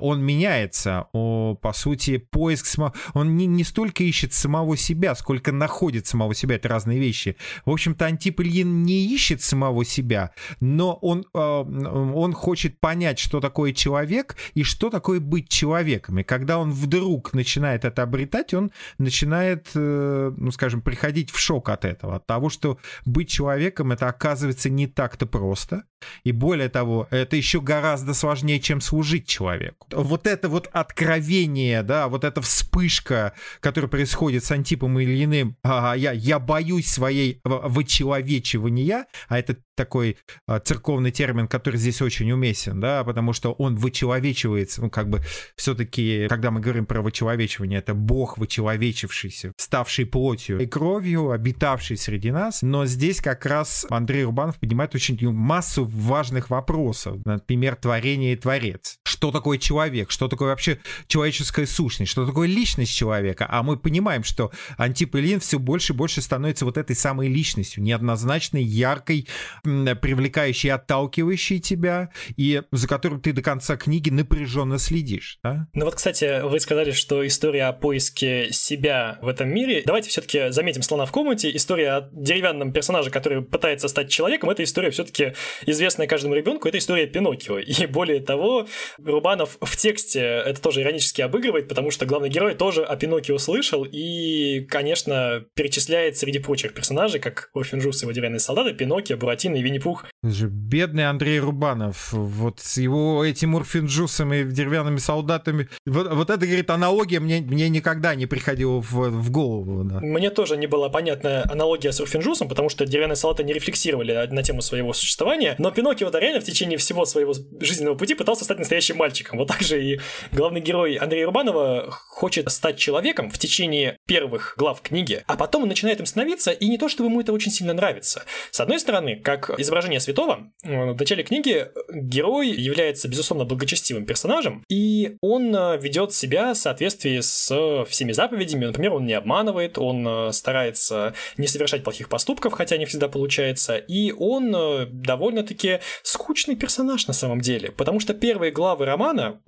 Он меняется, по сути, поиск самого... Он не столько ищет самого себя, сколько находит самого себя. Это разные вещи. В общем-то, Антип Ильин не ищет самого себя, но он хочет понять, что такое человек и что такое быть человеком. И когда он вдруг начинает это обретать, он начинает, ну, скажем, приходить в шок от этого, от того, что быть человеком — это, оказывается, не так-то просто. И более того, это еще гораздо сложнее, чем служить человеку. Вот это вот откровение, да, вот эта вспышка, которая происходит с Антипом Ильиным, я боюсь своей вычеловечивания, а это такой церковный термин, который здесь очень уместен, да, потому что он вычеловечивается, ну, как бы, все-таки, когда мы говорим про вычеловечивание, это Бог вычеловечившийся, ставший плотью и кровью, обитавший среди нас, но здесь как раз Андрей Рубанов поднимает очень массу важных вопросов, например, творение и творец. Что такое человек? Что такое вообще человеческая сущность? Что такое личность человека? А мы понимаем, что Антип Ильин все больше и больше становится вот этой самой личностью, неоднозначной, яркой, привлекающей, отталкивающей тебя, и за которым ты до конца книги напряженно следишь. Да? Ну вот, кстати, вы сказали, что история о поиске себя в этом мире. Давайте все-таки заметим слона в комнате. История о деревянном персонаже, который пытается стать человеком, это история все-таки известная каждому ребенку, это история Пиноккио. И более того, Рубанов в тексте это тоже иронически обыгрывает, потому что главный герой тоже о Пиноккио слышал и, конечно, перечисляет среди прочих персонажей, как Урфин-Джюс, его деревянные солдаты, Пиноккио, Буратино и Винни-Пух. Бедный Андрей Рубанов. Вот с его этим Урфин-Джюсом и деревянными солдатами. Вот это, говорит, аналогия мне никогда не приходила в голову. Да. Мне тоже не была понятна аналогия с Урфин-Джюсом, потому что деревянные солдаты не рефлексировали на тему своего существования, но Пиноккио реально в течение всего своего жизненного пути пытался стать настоящим мальчиком. Вот так же и главный герой Андрея Рубанова хочет стать человеком в течение первых глав книги, а потом он начинает им становиться, и не то чтобы ему это очень сильно нравится. С одной стороны, как изображение святого, в начале книги герой является, безусловно, благочестивым персонажем, и он ведет себя в соответствии с всеми заповедями. Например, он не обманывает, он старается не совершать плохих поступков, хотя не всегда получается, и он довольно-таки скучный персонаж на самом деле, потому что первые главы романа,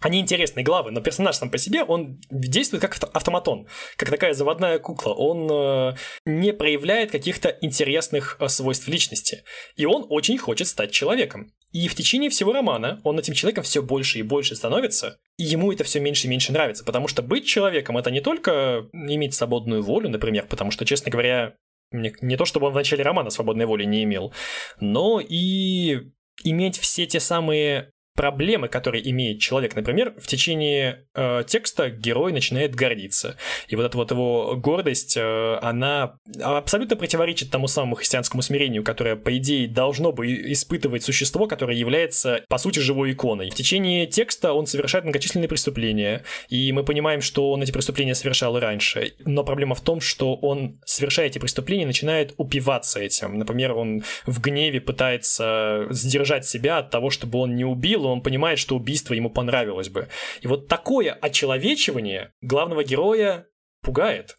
они интересные главы, но персонаж сам по себе, он действует как автоматон, как такая заводная кукла. Он не проявляет каких-то интересных свойств личности. И он очень хочет стать человеком. И в течение всего романа он этим человеком все больше и больше становится, и ему это все меньше и меньше нравится. Потому что быть человеком — это не только иметь свободную волю, например, потому что, честно говоря, не то чтобы он в начале романа свободной воли не имел, но и иметь все те самые проблемы, которые имеет человек. Например, в течение текста герой начинает гордиться. И вот эта вот его гордость, она абсолютно противоречит тому самому христианскому смирению, которое, по идее, должно бы испытывать существо, которое является, по сути, живой иконой. В течение текста он совершает многочисленные преступления, и мы понимаем, что он эти преступления совершал и раньше. Но проблема в том, что он, совершая эти преступления, начинает упиваться этим. Например, он в гневе пытается сдержать себя от того, чтобы он не убил, он понимает, что убийство ему понравилось бы. И вот такое очеловечивание главного героя пугает.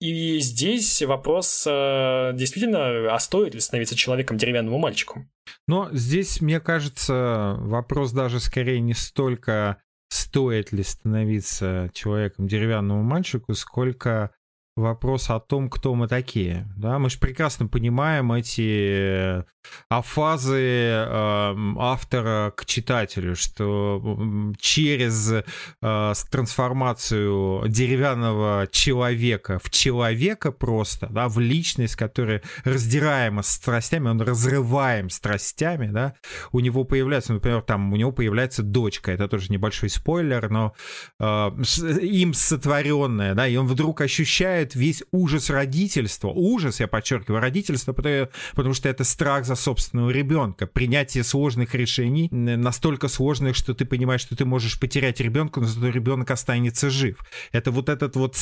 И здесь вопрос, действительно, а стоит ли становиться человеком деревянному мальчику? Но здесь, мне кажется, вопрос даже скорее не столько, стоит ли становиться человеком деревянному мальчику, сколько вопрос о том, кто мы такие. Да, мы же прекрасно понимаем эти афазы автора к читателю, что через трансформацию деревянного человека в человека просто, да, в личность, которая раздираема страстями, он разрываем страстями, да, у него появляется, например, там у него появляется дочка, это тоже небольшой спойлер, но им сотворенная, да, и он вдруг ощущает переживает весь ужас родительства. Ужас, я подчеркиваю, родительства, потому что это страх за собственного ребенка. Принятие сложных решений, настолько сложных, что ты понимаешь, что ты можешь потерять ребенка, но зато ребенок останется жив. Это вот это вот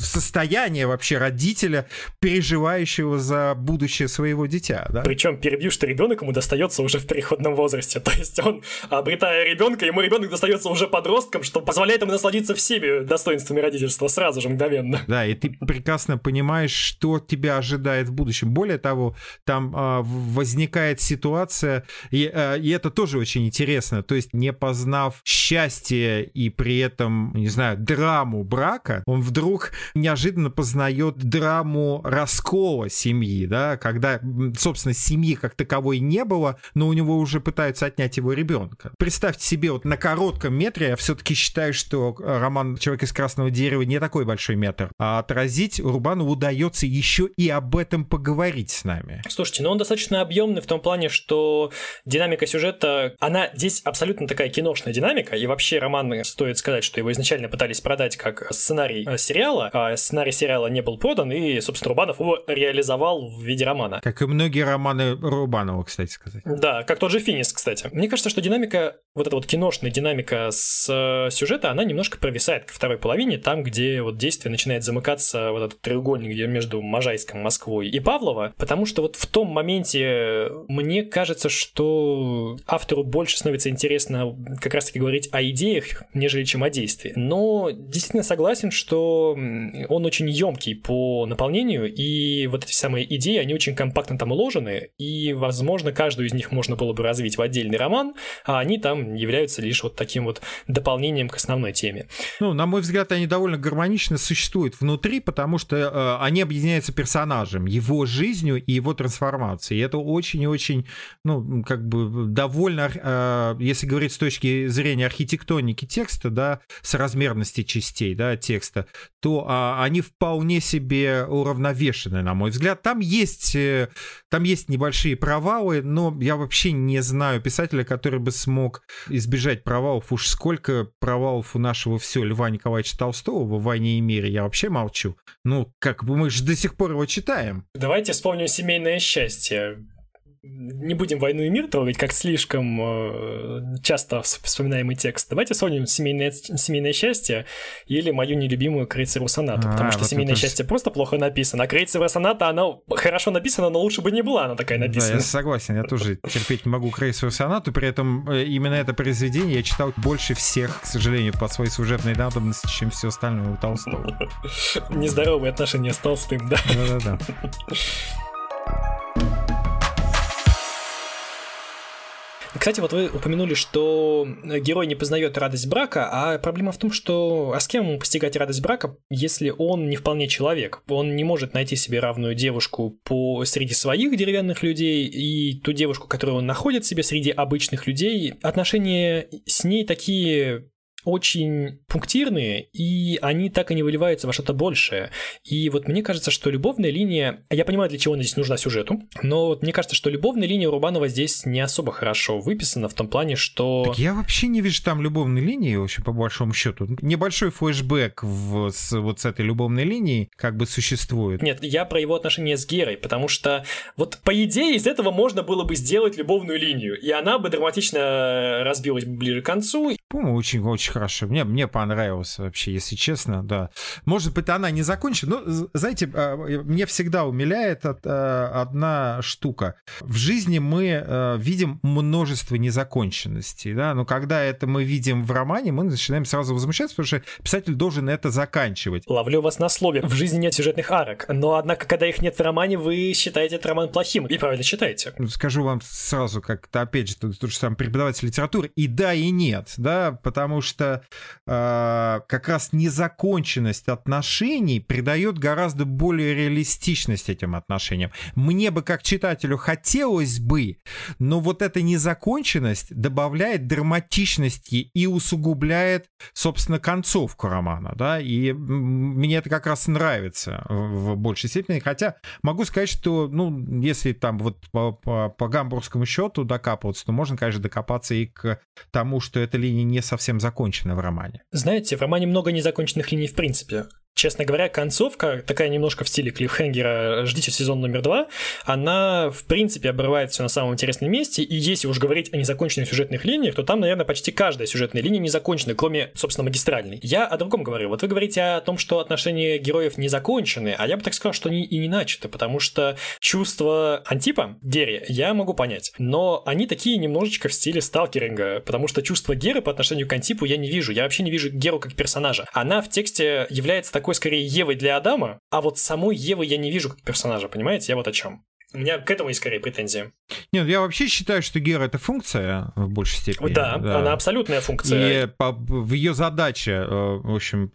состояние вообще родителя, переживающего за будущее своего дитя. Да? Причем перебью, что ребенок ему достается уже в переходном возрасте. То есть он, обретая ребенка, ему ребенок достается уже подростком, что позволяет ему насладиться всеми достоинствами родительства сразу же, мгновенно. Да, и ты прекрасно понимаешь, что тебя ожидает в будущем. Более того, там возникает ситуация, и это тоже очень интересно, то есть не познав счастье и при этом, не знаю, драму брака, он вдруг неожиданно познает драму раскола семьи, да, когда, собственно, семьи как таковой не было, но у него уже пытаются отнять его ребенка. Представьте себе, вот на коротком метре, я все-таки считаю, что роман «Человек из красного дерева» не такой большой метр, а отразить Рубанову удается еще и об этом поговорить с нами. Слушайте, но он достаточно объемный в том плане, что динамика сюжета, она здесь абсолютно такая киношная динамика, и вообще роман, стоит сказать, что его изначально пытались продать как сценарий сериала, а сценарий сериала не был продан, и, собственно, Рубанов его реализовал в виде романа. Как и многие романы Рубанова, кстати сказать. Да, как тот же «Финист», кстати. Мне кажется, что динамика, вот эта вот киношная динамика с сюжета, она немножко провисает ко второй половине, там, где вот действие начинает замыкаться, вот этот треугольник между Можайском, Москвой и Павлово, потому что вот в том моменте мне кажется, что автору больше становится интересно как раз-таки говорить о идеях, нежели чем о действии. Но действительно согласен, что он очень емкий по наполнению, и вот эти самые идеи, они очень компактно там уложены, и, возможно, каждую из них можно было бы развить в отдельный роман, а они там являются лишь вот таким вот дополнением к основной теме. Ну, на мой взгляд, они довольно гармонично существуют внутри, потому что они объединяются персонажем, его жизнью и его трансформацией. И это очень и очень, ну, как бы довольно, если говорить с точки зрения архитектоники текста, да, соразмерности частей, да, текста, то они вполне себе уравновешены, на мой взгляд. Там есть небольшие провалы, но я вообще не знаю писателя, который бы смог избежать провалов. Уж сколько провалов у нашего все Льва Николаевича Толстого во «Войне и мире», я вообще молчу. Ну, как бы мы же до сих пор его читаем. Давайте вспомним «Семейное счастье». Не будем «Войну и мир» трогать, как слишком часто вспоминаемый текст. Давайте вспомним «Семейное счастье» или мою нелюбимую «Крейцерову сонату», потому что вот «Семейное счастье» просто плохо написано, а «Крейцерова соната», она хорошо написана, но лучше бы не была она такая написана. Да, я согласен, я тоже терпеть не могу «Крейцерову сонату», при этом именно это произведение я читал больше всех, к сожалению, по своей сюжетной надобности, чем все остальное у Толстого. Нездоровые отношения с Толстым, да? Да-да-да. Кстати, вот вы упомянули, что герой не познает радость брака, а проблема в том, что а с кем ему постигать радость брака, если он не вполне человек? Он не может найти себе равную девушку среди своих деревянных людей, и ту девушку, которую он находит себе среди обычных людей, отношения с ней такие очень пунктирные, и они так и не выливаются во что-то большее. И вот мне кажется, что любовная линия... Я понимаю, для чего она здесь нужна сюжету, но вот мне кажется, что любовная линия Рубанова здесь не особо хорошо выписана в том плане, что... Так я вообще не вижу там любовной линии, в общем, по большому счету. Небольшой флешбэк вот с этой любовной линией как бы существует. Нет, я про его отношения с Герой, потому что вот по идее из этого можно было бы сделать любовную линию, и она бы драматично разбилась ближе к концу. По-моему, очень хорошо. Мне понравилось вообще, если честно, да. Может быть, она не закончена, но, знаете, мне всегда умиляет одна штука. В жизни мы видим множество незаконченностей, да, но когда это мы видим в романе, мы начинаем сразу возмущаться, потому что писатель должен это заканчивать. Ловлю вас на слове. В жизни нет сюжетных арок, но, однако, когда их нет в романе, вы считаете этот роман плохим. И правильно считаете. Скажу вам сразу, как-то, опять же, тот же сам преподаватель литературы, и да, и нет, да, потому что как раз незаконченность отношений придает гораздо более реалистичность этим отношениям. Мне бы, как читателю, хотелось бы, но вот эта незаконченность добавляет драматичности и усугубляет, собственно, концовку романа, да, и мне это как раз нравится в большей степени, хотя могу сказать, что, ну, если там вот по гамбургскому счету докапываться, то можно, конечно, докопаться и к тому, что эта линия не совсем закончена в романе. Знаете, в романе много незаконченных линий в принципе. честно говоря, концовка, такая немножко в стиле клиффхенгера «Ждите сезон номер 2», она, в принципе, обрывает все на самом интересном месте, и если уж говорить о незаконченных сюжетных линиях, то там, наверное, почти каждая сюжетная линия незаконченная, кроме, собственно, магистральной. Я о другом говорю. Вот вы говорите о том, что отношения героев не закончены, а я бы так сказал, что они и не начаты, потому что чувства Антипа, Гери, я могу понять, но они такие немножечко в стиле сталкеринга, потому что чувства Геры по отношению к Антипу я не вижу. Я вообще не вижу Геру как персонажа. Она в тексте является такой, скорее, Евой для Адама, а вот самой Евы я не вижу как персонажа, понимаете? Я вот о чем. У меня к этому есть скорее претензии. Нет, я вообще считаю, что Гера — это функция в большей степени. Да, да, она абсолютная функция. И в ее задаче, в общем,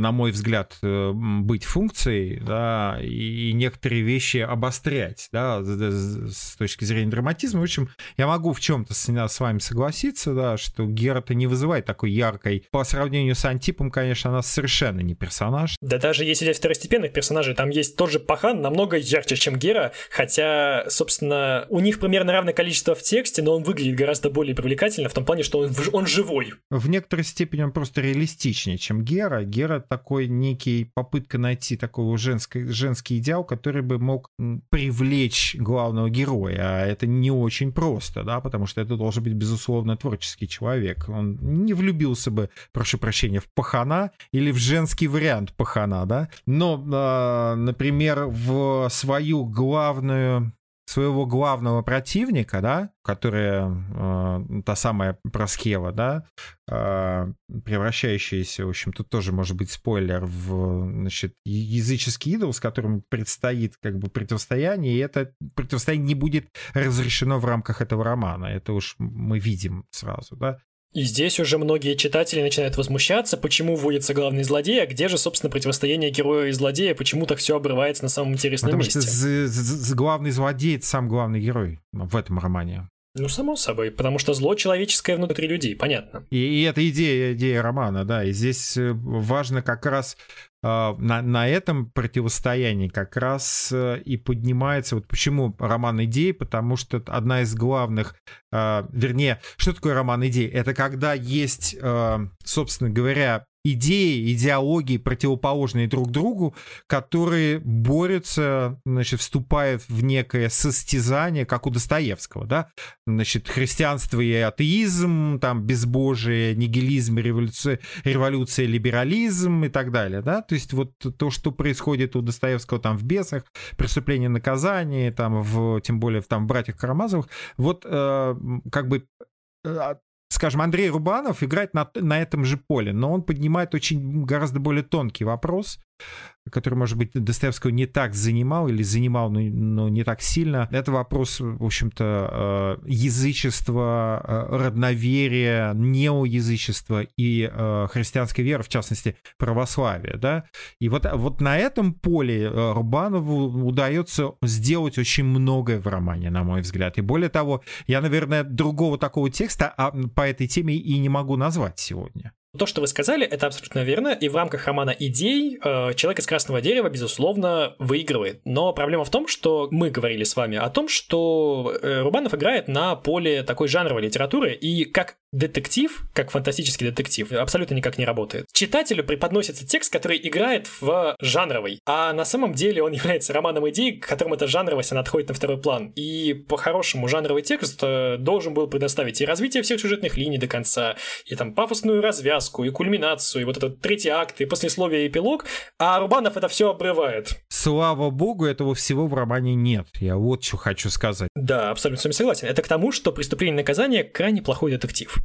на мой взгляд, быть функцией, да, и некоторые вещи обострять, да, с точки зрения драматизма. В общем, я могу в чем-то с вами согласиться, да, что Гера-то не вызывает такой яркой. По сравнению с Антипом, конечно, она совершенно не персонаж. Да даже если взять второстепенных персонажей, там есть тот же Пахан, намного ярче, чем Гера, хотя, собственно, у них примерно равное количество в тексте, но он выглядит гораздо более привлекательно в том плане, что он живой. В некоторой степени он просто реалистичнее, чем Гера. Гера такой некий попытка найти такой женский идеал, который бы мог привлечь главного героя. А это не очень просто, да, потому что это должен быть, безусловно, творческий человек. Он не влюбился бы, прошу прощения, в Пахана или в женский вариант Пахана, да. Но, например, в свою своего главного противника, да, которая та самая Параскева, да, превращающаяся, в общем, тут тоже может быть спойлер, в, значит, языческий идол, с которым предстоит как бы противостояние, и это противостояние не будет разрешено в рамках этого романа, это уж мы видим сразу, да. И здесь уже многие читатели начинают возмущаться, почему вводится главный злодей, а где же, собственно, противостояние героя и злодея, почему так все обрывается на самом интересном месте. Потому что главный злодей — это сам главный герой в этом романе. Ну, само собой, потому что зло человеческое внутри людей, понятно. И это идея романа, да, и здесь важно как раз на этом противостоянии как раз и поднимается, вот почему роман идей, потому что одна из главных, вернее, что такое роман идей? Это когда есть, собственно говоря, идеи, идеологии, противоположные друг другу, которые борются, значит, вступают в некое состязание, как у Достоевского, да, значит, христианство и атеизм, там, безбожие, нигилизм, революция, либерализм и так далее, да, то есть вот то, что происходит у Достоевского там в «Бесах», «Преступление и наказание», там, тем более там в «Братьях Карамазовых», вот как бы... Скажем, Андрей Рубанов играет на этом же поле, но он поднимает гораздо более тонкий вопрос, который, может быть, Достоевского не так занимал или занимал, но не так сильно. Это вопрос, в общем-то, язычества, родноверия, неоязычества и христианской веры, в частности, православия. Да? И вот на этом поле Рубанову удается сделать очень многое в романе, на мой взгляд. И более того, я, наверное, другого такого текста по этой теме и не могу назвать сегодня. То, что вы сказали, это абсолютно верно, и в рамках романа «Идей» «Человек из красного дерева», безусловно, выигрывает. Но проблема в том, что мы говорили с вами о том, что Рубанов играет на поле такой жанровой литературы, и как детектив, как фантастический детектив, абсолютно никак не работает. Читателю преподносится текст, который играет в жанровой, а на самом деле он является романом «Идей», к которому эта жанровость, она отходит на второй план. И по-хорошему жанровый текст должен был предоставить и развитие всех сюжетных линий до конца, и там пафосную развязку, и кульминацию, и вот этот третий акт, и послесловие, и эпилог, а Рубанов это все обрывает. Слава богу, этого всего в романе нет. Я вот что хочу сказать. Да, абсолютно с вами согласен. Это к тому, что «Преступление и наказание» крайне плохой детектив.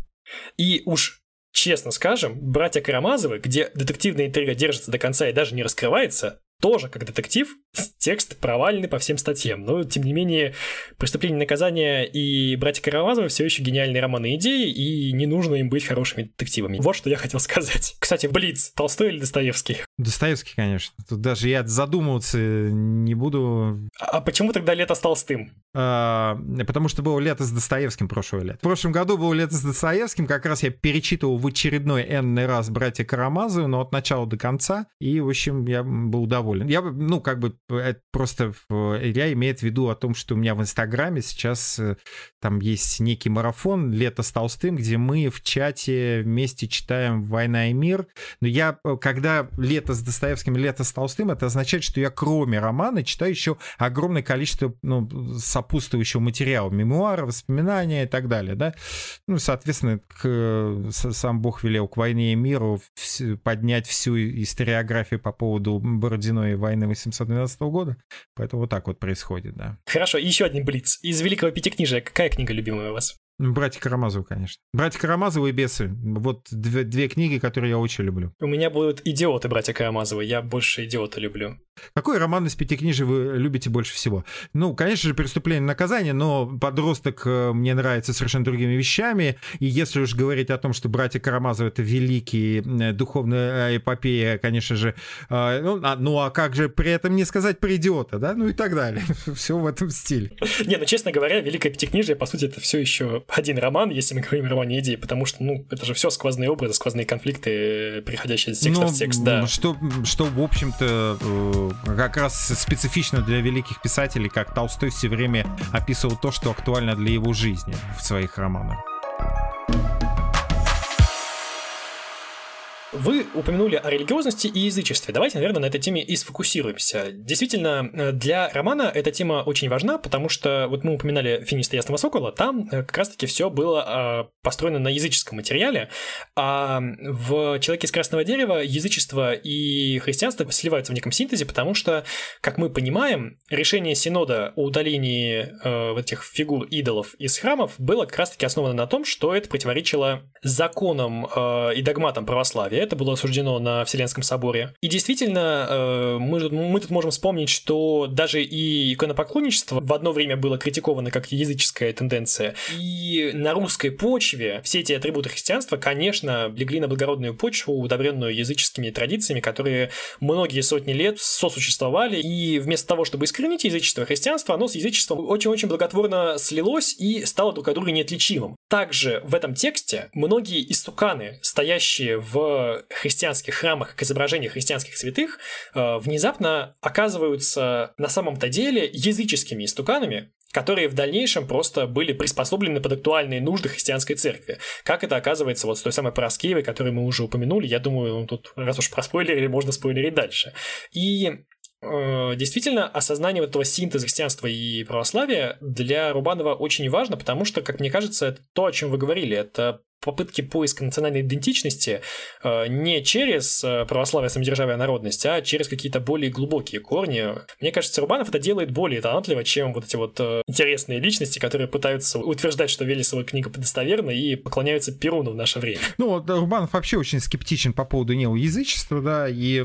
И уж честно скажем, «Братья Карамазовы», где детективная интрига держится до конца и даже не раскрывается, тоже как детектив, текст провальный по всем статьям. Но, тем не менее, «Преступление и наказание» и «Братья Карамазовы» все еще гениальные романы идеи, и не нужно им быть хорошими детективами. Вот что я хотел сказать. Кстати, блиц. Толстой или Достоевский? Достоевский, конечно. Тут даже я задумываться не буду. А почему тогда «Лето» с Толстым? Потому что было «Лето» с Достоевским прошлое лето. В прошлом году было «Лето» с Достоевским. Как раз я перечитывал в очередной энный раз «Братья Карамазовы», но от начала до конца. И, в общем, я был удоволен. Я, ну, как бы, это просто Илья имеет в виду о том, что у меня в Инстаграме сейчас там есть некий марафон «Лето с Толстым», где мы в чате вместе читаем «Война и мир». Но я, когда «Лето «Лето с Достоевским», «Лето с Толстым», это означает, что я кроме романа читаю еще огромное количество сопутствующего материала, мемуары, воспоминания и так далее, да. Ну, соответственно, сам Бог велел к «Войне и миру» поднять всю историографию по поводу Бородиной войны 1812 года, поэтому вот так вот происходит, да. Хорошо, еще один блиц. Из великого пятикнижия какая книга любимая у вас? «Братья Карамазовы», конечно. «Братья Карамазовы» и «Бесы». Вот две книги, которые я очень люблю. У меня будут «Идиоты» братья Карамазовы. Я больше «Идиота» люблю. Какой роман из пятикнижий вы любите больше всего? Ну, конечно же, «Преступление и наказание», но «Подросток» мне нравится совершенно другими вещами. И если уж говорить о том, что «Братья Карамазовы» — это великие духовная эпопея, конечно же. Ну, а как же при этом не сказать про «Идиота», да? Ну и так далее. Все в этом стиле. Не, ну, честно говоря, великое пятикнижие, по сути, это все еще один роман, если мы говорим о романе идеи, потому что, ну, это же все сквозные образы, сквозные конфликты, приходящие из текста в текст, да. Что, в общем-то, как раз специфично для великих писателей, как Толстой все время описывал то, что актуально для его жизни в своих романах. Вы упомянули о религиозности и язычестве. Давайте, наверное, на этой теме и сфокусируемся. Действительно, для романа эта тема очень важна, потому что вот мы упоминали «Финиста» и «Ясного сокола», там как раз-таки все было построено на языческом материале, а в «Человеке из красного дерева» язычество и христианство сливаются в неком синтезе, потому что, как мы понимаем, решение синода о удалении этих фигур идолов из храмов было как раз-таки основано на том, что это противоречило законам и догматам православия. Это было осуждено на Вселенском соборе. И действительно, мы тут можем вспомнить, что даже и иконопоклонничество в одно время было критиковано как языческая тенденция. И на русской почве все эти атрибуты христианства, конечно, легли на благородную почву, удобренную языческими традициями, которые многие сотни лет сосуществовали. И вместо того, чтобы искоренить язычество и христианство, оно с язычеством очень-очень благотворно слилось и стало друг от друга неотличимым. Также в этом тексте многие истуканы, стоящие в христианских храмах, к изображению христианских святых, внезапно оказываются на самом-то деле языческими истуканами, которые в дальнейшем просто были приспособлены под актуальные нужды христианской церкви. Как это оказывается вот с той самой Параскевой, которую мы уже упомянули, я думаю, тут раз уж проспойлерили, можно спойлерить дальше. И действительно, осознание вот этого синтеза христианства и православия для Рубанова очень важно, потому что, как мне кажется, это то, о чем вы говорили, это попытки поиска национальной идентичности не через православие, самодержавие, народность, а через какие-то более глубокие корни. Мне кажется, Рубанов это делает более талантливо, чем вот эти вот интересные личности, которые пытаются утверждать, что Велесова книга достоверна и поклоняются Перуну в наше время. Ну, да, Рубанов вообще очень скептичен по поводу неоязычества, да, и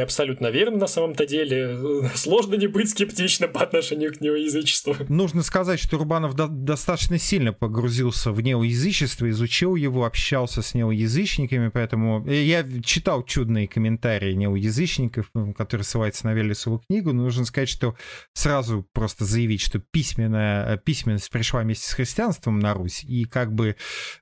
абсолютно верно, на самом-то деле. Сложно не быть скептичным по отношению к неоязычеству. Нужно сказать, что Рубанов достаточно сильно погрузился в неоязычество, изучил его, общался с неоязычниками, поэтому я читал чудные комментарии неоязычников, которые ссылаются на Велесову книгу, но нужно сказать, что сразу просто заявить, что письменность пришла вместе с христианством на Русь, и как бы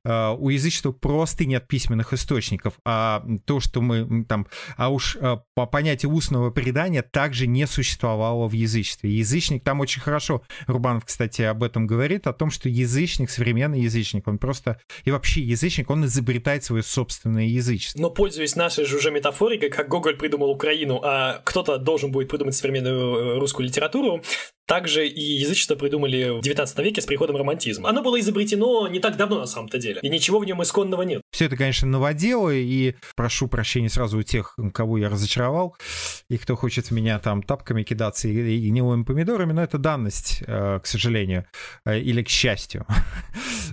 у язычества просто нет письменных источников, а то, что мы там, а уж по понятию устного предания также не существовало в язычестве. Язычник, там очень хорошо Рубанов, кстати, об этом говорит, о том, что язычник, современный язычник, он просто, и вообще язычник, он изобретает свое собственное язычество. Но, пользуясь нашей же уже метафорикой, как Гоголь придумал Украину, а кто-то должен будет придумать современную русскую литературу, также и язычество придумали в 19 веке с приходом романтизма. Оно было изобретено не так давно, на самом-то деле, и ничего в нем исконного нет. Все это, конечно, новоделы, и прошу прощения сразу у тех, кого я разочаровал, и кто хочет меня там тапками кидаться и гнилыми помидорами, но это данность, к сожалению, или к счастью.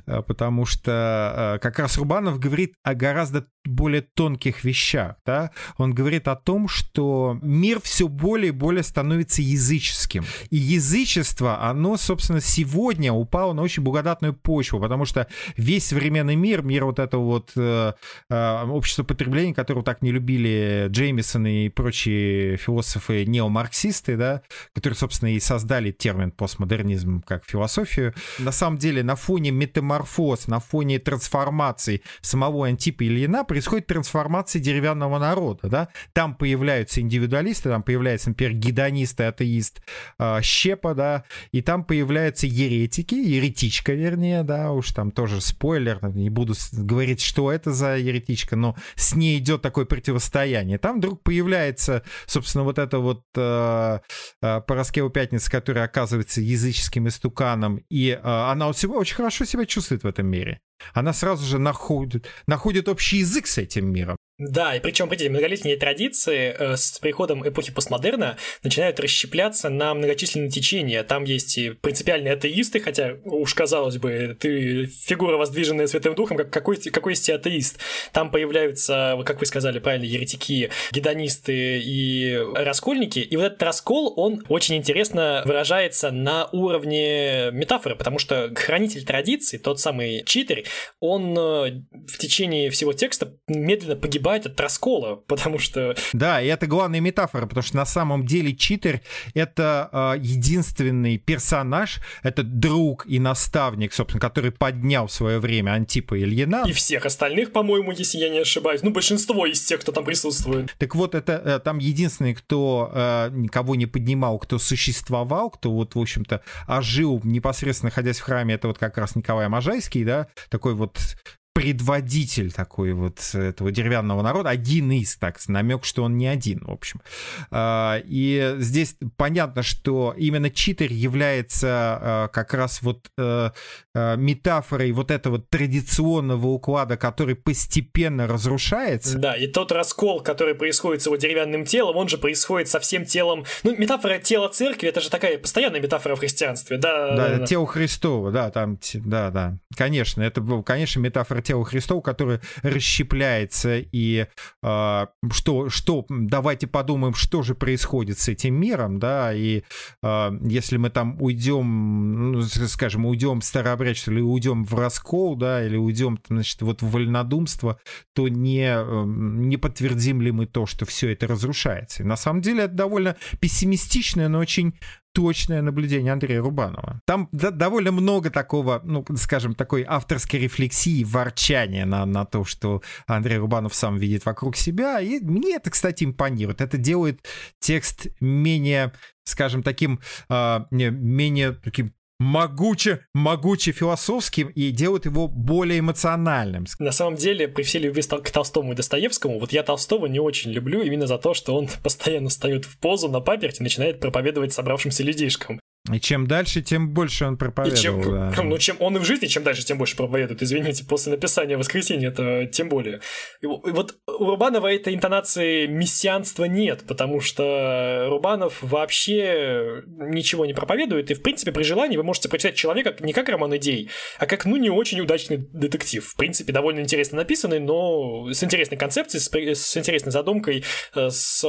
Потому что как раз Рубанов говорит о гораздо более тонких вещах, да? Он говорит о том, что мир все более и более становится языческим. И язычество, оно, собственно, сегодня упало на очень благодатную почву, потому что весь современный мир, мир вот этого вот общества потребления, которого так не любили Джеймисон и прочие философы-неомарксисты, да? Которые, собственно, и создали термин постмодернизм как философию. На самом деле, на фоне метаморфизма метаморфоз на фоне трансформации самого Антипа Ильина, происходит трансформация деревянного народа, да? Там появляются индивидуалисты, там появляются, например, гедонист и атеист Щепа, да, и там появляются еретики, еретичка, вернее, да, уж там тоже спойлер, не буду говорить, что это за еретичка, но с ней идет такое противостояние. Там вдруг появляется, собственно, вот эта вот Параскева-Пятница, которая оказывается языческим истуканом, и она очень хорошо себя чувствует в этом мире. Она сразу же находит общий язык с этим миром. Да, и причем, видите, многолетние традиции с приходом эпохи постмодерна начинают расщепляться на многочисленные течения. Там есть и принципиальные атеисты, хотя, уж казалось бы, ты фигура, воздвиженная Святым Духом, как какой есть атеист. Там появляются, как вы сказали правильно, еретики, гедонисты и раскольники. И вот этот раскол, он очень интересно выражается на уровне метафоры, потому что хранитель традиции, тот самый Читырь, он в течение всего текста медленно погибает от раскола, потому что... Да, и это главная метафора, потому что на самом деле Читырь — это единственный персонаж, это друг и наставник, собственно, который поднял в свое время Антипа Ильина. И всех остальных, по-моему, если я не ошибаюсь, ну, большинство из тех, кто там присутствует. Так вот, это там единственный, кто никого не поднимал, кто существовал, кто вот, в общем-то, ожил непосредственно, находясь в храме, это вот как раз Николай Можайский, да, такой вот... предводитель такой вот этого деревянного народа, один из, так, намек, что он не один, в общем. И здесь понятно, что именно Читырь является как раз вот метафорой вот этого традиционного уклада, который постепенно разрушается. Да, и тот раскол, который происходит с его деревянным телом, он же происходит со всем телом. Ну, метафора тела церкви, это же такая постоянная метафора в христианстве, да? Да, тело Христово, да, там, да, конечно, это был, конечно, метафора тела Христова, которая расщепляется, и давайте подумаем, что же происходит с этим миром, да, и если мы там уйдем, ну, скажем, уйдем в старообрядчество, или уйдем в раскол, да, или уйдем, значит, вот в вольнодумство, то не подтвердим ли мы то, что все это разрушается. И на самом деле это довольно пессимистичное, но очень точное наблюдение Андрея Рубанова. Там довольно много такого, ну, скажем, такой авторской рефлексии, ворчания на то, что Андрей Рубанов сам видит вокруг себя. И мне это, кстати, импонирует. Это делает текст менее, скажем, таким, менее таким могуче философским и делают его более эмоциональным. На самом деле, при всей любви к Толстому и Достоевскому, вот я Толстого не очень люблю именно за то, что он постоянно встает в позу на паперть и начинает проповедовать собравшимся людишкам. И чем дальше, тем больше он проповедовал. Ну, чем он и в жизни, чем дальше, тем больше проповедует. Извините, после написания «Воскресенье» это тем более. И вот у Рубанова этой интонации мессианства нет, потому что Рубанов вообще ничего не проповедует. И, в принципе, при желании вы можете прочитать «Человека» не как роман идей, а как, ну, не очень удачный детектив. В принципе, довольно интересно написанный, но с интересной концепцией, с интересной задумкой, с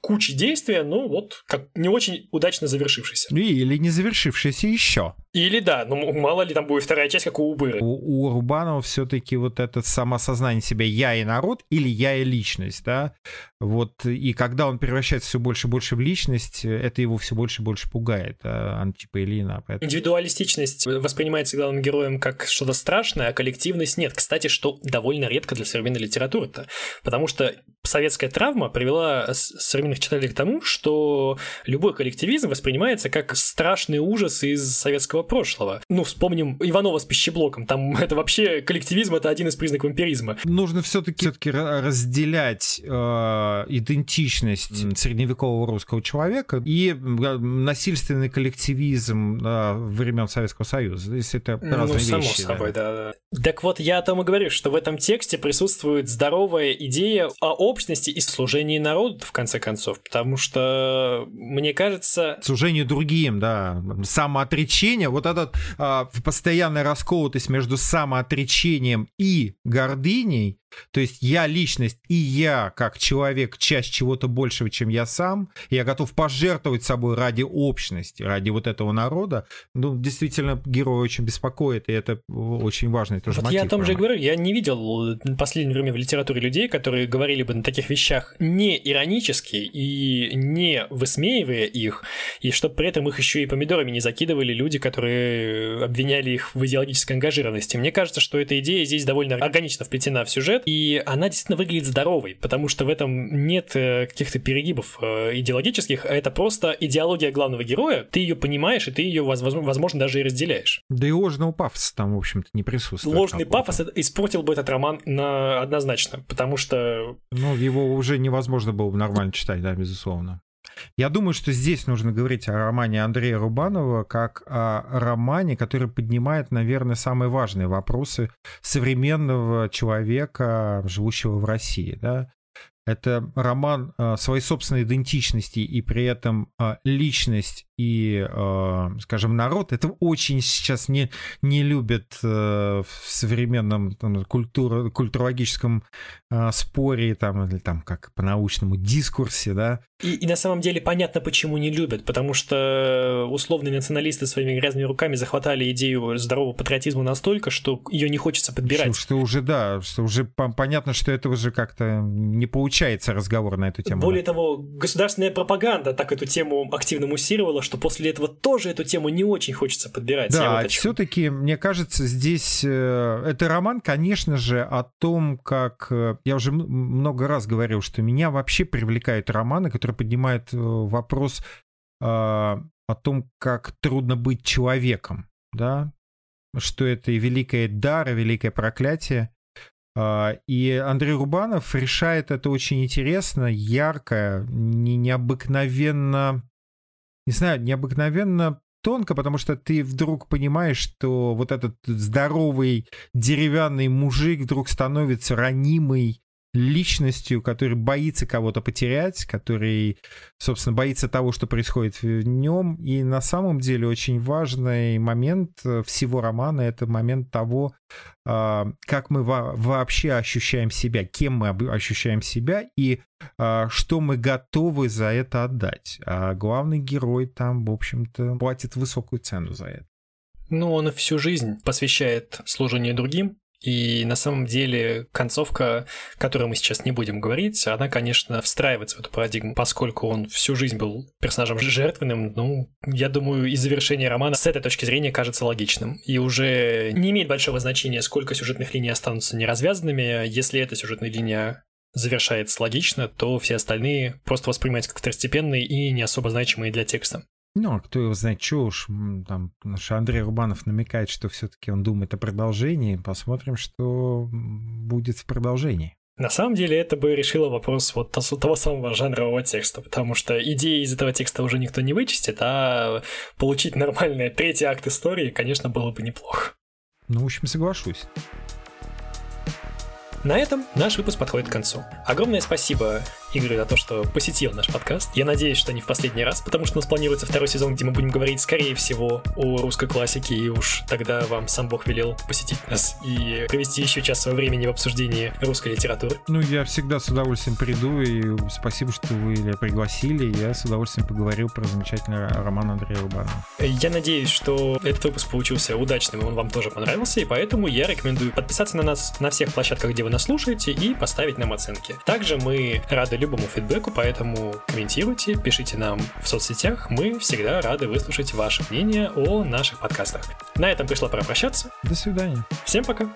кучей действия, ну, вот, как не очень удачно завершившийся. Или не завершившийся еще. Или да, ну мало ли там будет вторая часть, как у Убыра. У Рубанова все-таки вот это самосознание себя «я и народ» или «я и личность», да, вот, и когда он превращается все больше и больше в личность, это его все больше и больше пугает, Антипа Ильина. Поэтому... Индивидуалистичность воспринимается главным героем как что-то страшное, а коллективность нет. Кстати, что довольно редко для современной литературы-то, потому что советская травма привела современных читателей к тому, что любой коллективизм воспринимается как страшный ужас из советского прошлого. Ну, вспомним Иванова с пищеблоком. Там это вообще коллективизм, это один из признаков вампиризма. Нужно все-таки разделять идентичность средневекового русского человека и насильственный коллективизм времен Советского Союза. Если это разные вещи. Ну, само собой, да. Так вот, я о том и говорю, что в этом тексте присутствует здоровая идея о общности и служении народу, в конце концов. Потому что, мне кажется... Служение другим, да. Самоотречение. Вот этот постоянная расколотость между самоотречением и гордыней, То есть я личность, и я как человек часть чего-то большего, чем я сам. Я готов пожертвовать собой ради общности, ради вот этого народа. Ну, действительно, герой очень беспокоит, и это очень важный тоже вот мотив. Я о том же говорю, я не видел в последнее время в литературе людей, которые говорили бы на таких вещах не иронически и не высмеивая их, и чтобы при этом их еще и помидорами не закидывали люди, которые обвиняли их в идеологической ангажированности. Мне кажется, что эта идея здесь довольно органично вплетена в сюжет, и она действительно выглядит здоровой, потому что в этом нет каких-то перегибов идеологических, а это просто идеология главного героя, ты ее понимаешь, и ты ее, возможно, даже и разделяешь. Да и ложного пафоса там, в общем-то, не присутствует. Ложный пафос испортил бы этот роман однозначно, потому что... Ну, его уже невозможно было бы нормально читать, да, безусловно. Я думаю, что здесь нужно говорить о романе Андрея Рубанова как о романе, который поднимает, наверное, самые важные вопросы современного человека, живущего в России, да. Это роман своей собственной идентичности и при этом личность и, скажем, народ. Это очень сейчас не любят в современном там, культурологическом споре там, или там как по-научному дискурсе, да. И на самом деле понятно, почему не любят, потому что условные националисты своими грязными руками захватали идею здорового патриотизма настолько, что ее не хочется подбирать. Что уже понятно, что этого же как-то не получается разговор на эту тему. Более того, государственная пропаганда так эту тему активно муссировала, что после этого тоже эту тему не очень хочется подбирать. Да, вот все-таки, мне кажется, здесь... Это роман, конечно же, о том, как... Я уже много раз говорил, что меня вообще привлекают романы, которые поднимают вопрос о том, как трудно быть человеком, да? Что это и великое дар, и великое проклятие. И Андрей Рубанов решает это очень интересно, ярко, необыкновенно, не знаю, необыкновенно тонко, потому что ты вдруг понимаешь, что вот этот здоровый деревянный мужик вдруг становится ранимой личностью, который боится кого-то потерять, который, собственно, боится того, что происходит в нем. И на самом деле очень важный момент всего романа — это момент того, как мы вообще ощущаем себя, кем мы ощущаем себя и что мы готовы за это отдать. А главный герой там, в общем-то, платит высокую цену за это. Ну, он всю жизнь посвящает служению другим. И на самом деле концовка, о которой мы сейчас не будем говорить, она, конечно, встраивается в эту парадигму, поскольку он всю жизнь был персонажем жертвенным. Ну, я думаю, и завершение романа с этой точки зрения кажется логичным. И уже не имеет большого значения, сколько сюжетных линий останутся неразвязанными. Если эта сюжетная линия завершается логично, то все остальные просто воспринимаются как второстепенные и не особо значимые для текста. Ну, а кто его знает, что уж там наш Андрей Рубанов намекает, что все-таки он думает о продолжении. Посмотрим, что будет в продолжении. На самом деле это бы решило вопрос вот того самого жанрового текста, потому что идеи из этого текста уже никто не вычистит, а получить нормальный третий акт истории, конечно, было бы неплохо. Ну, в общем, соглашусь. На этом наш выпуск подходит к концу. Огромное спасибо Игорю за то, что посетил наш подкаст. Я надеюсь, что не в последний раз, потому что у нас планируется второй сезон, где мы будем говорить, скорее всего, о русской классике, и уж тогда вам сам Бог велел посетить нас и провести еще час своего времени в обсуждении русской литературы. Ну, я всегда с удовольствием приду, и спасибо, что вы меня пригласили. Я с удовольствием поговорил про замечательный роман Андрея Рубанова. Я надеюсь, что этот выпуск получился удачным, и он вам тоже понравился, и поэтому я рекомендую подписаться на нас на всех площадках, где вы нас слушаете, и поставить нам оценки. Также мы рады любому фидбэку, поэтому комментируйте, пишите нам в соцсетях, мы всегда рады выслушать ваше мнение о наших подкастах. На этом пришло пора прощаться. До свидания. Всем пока.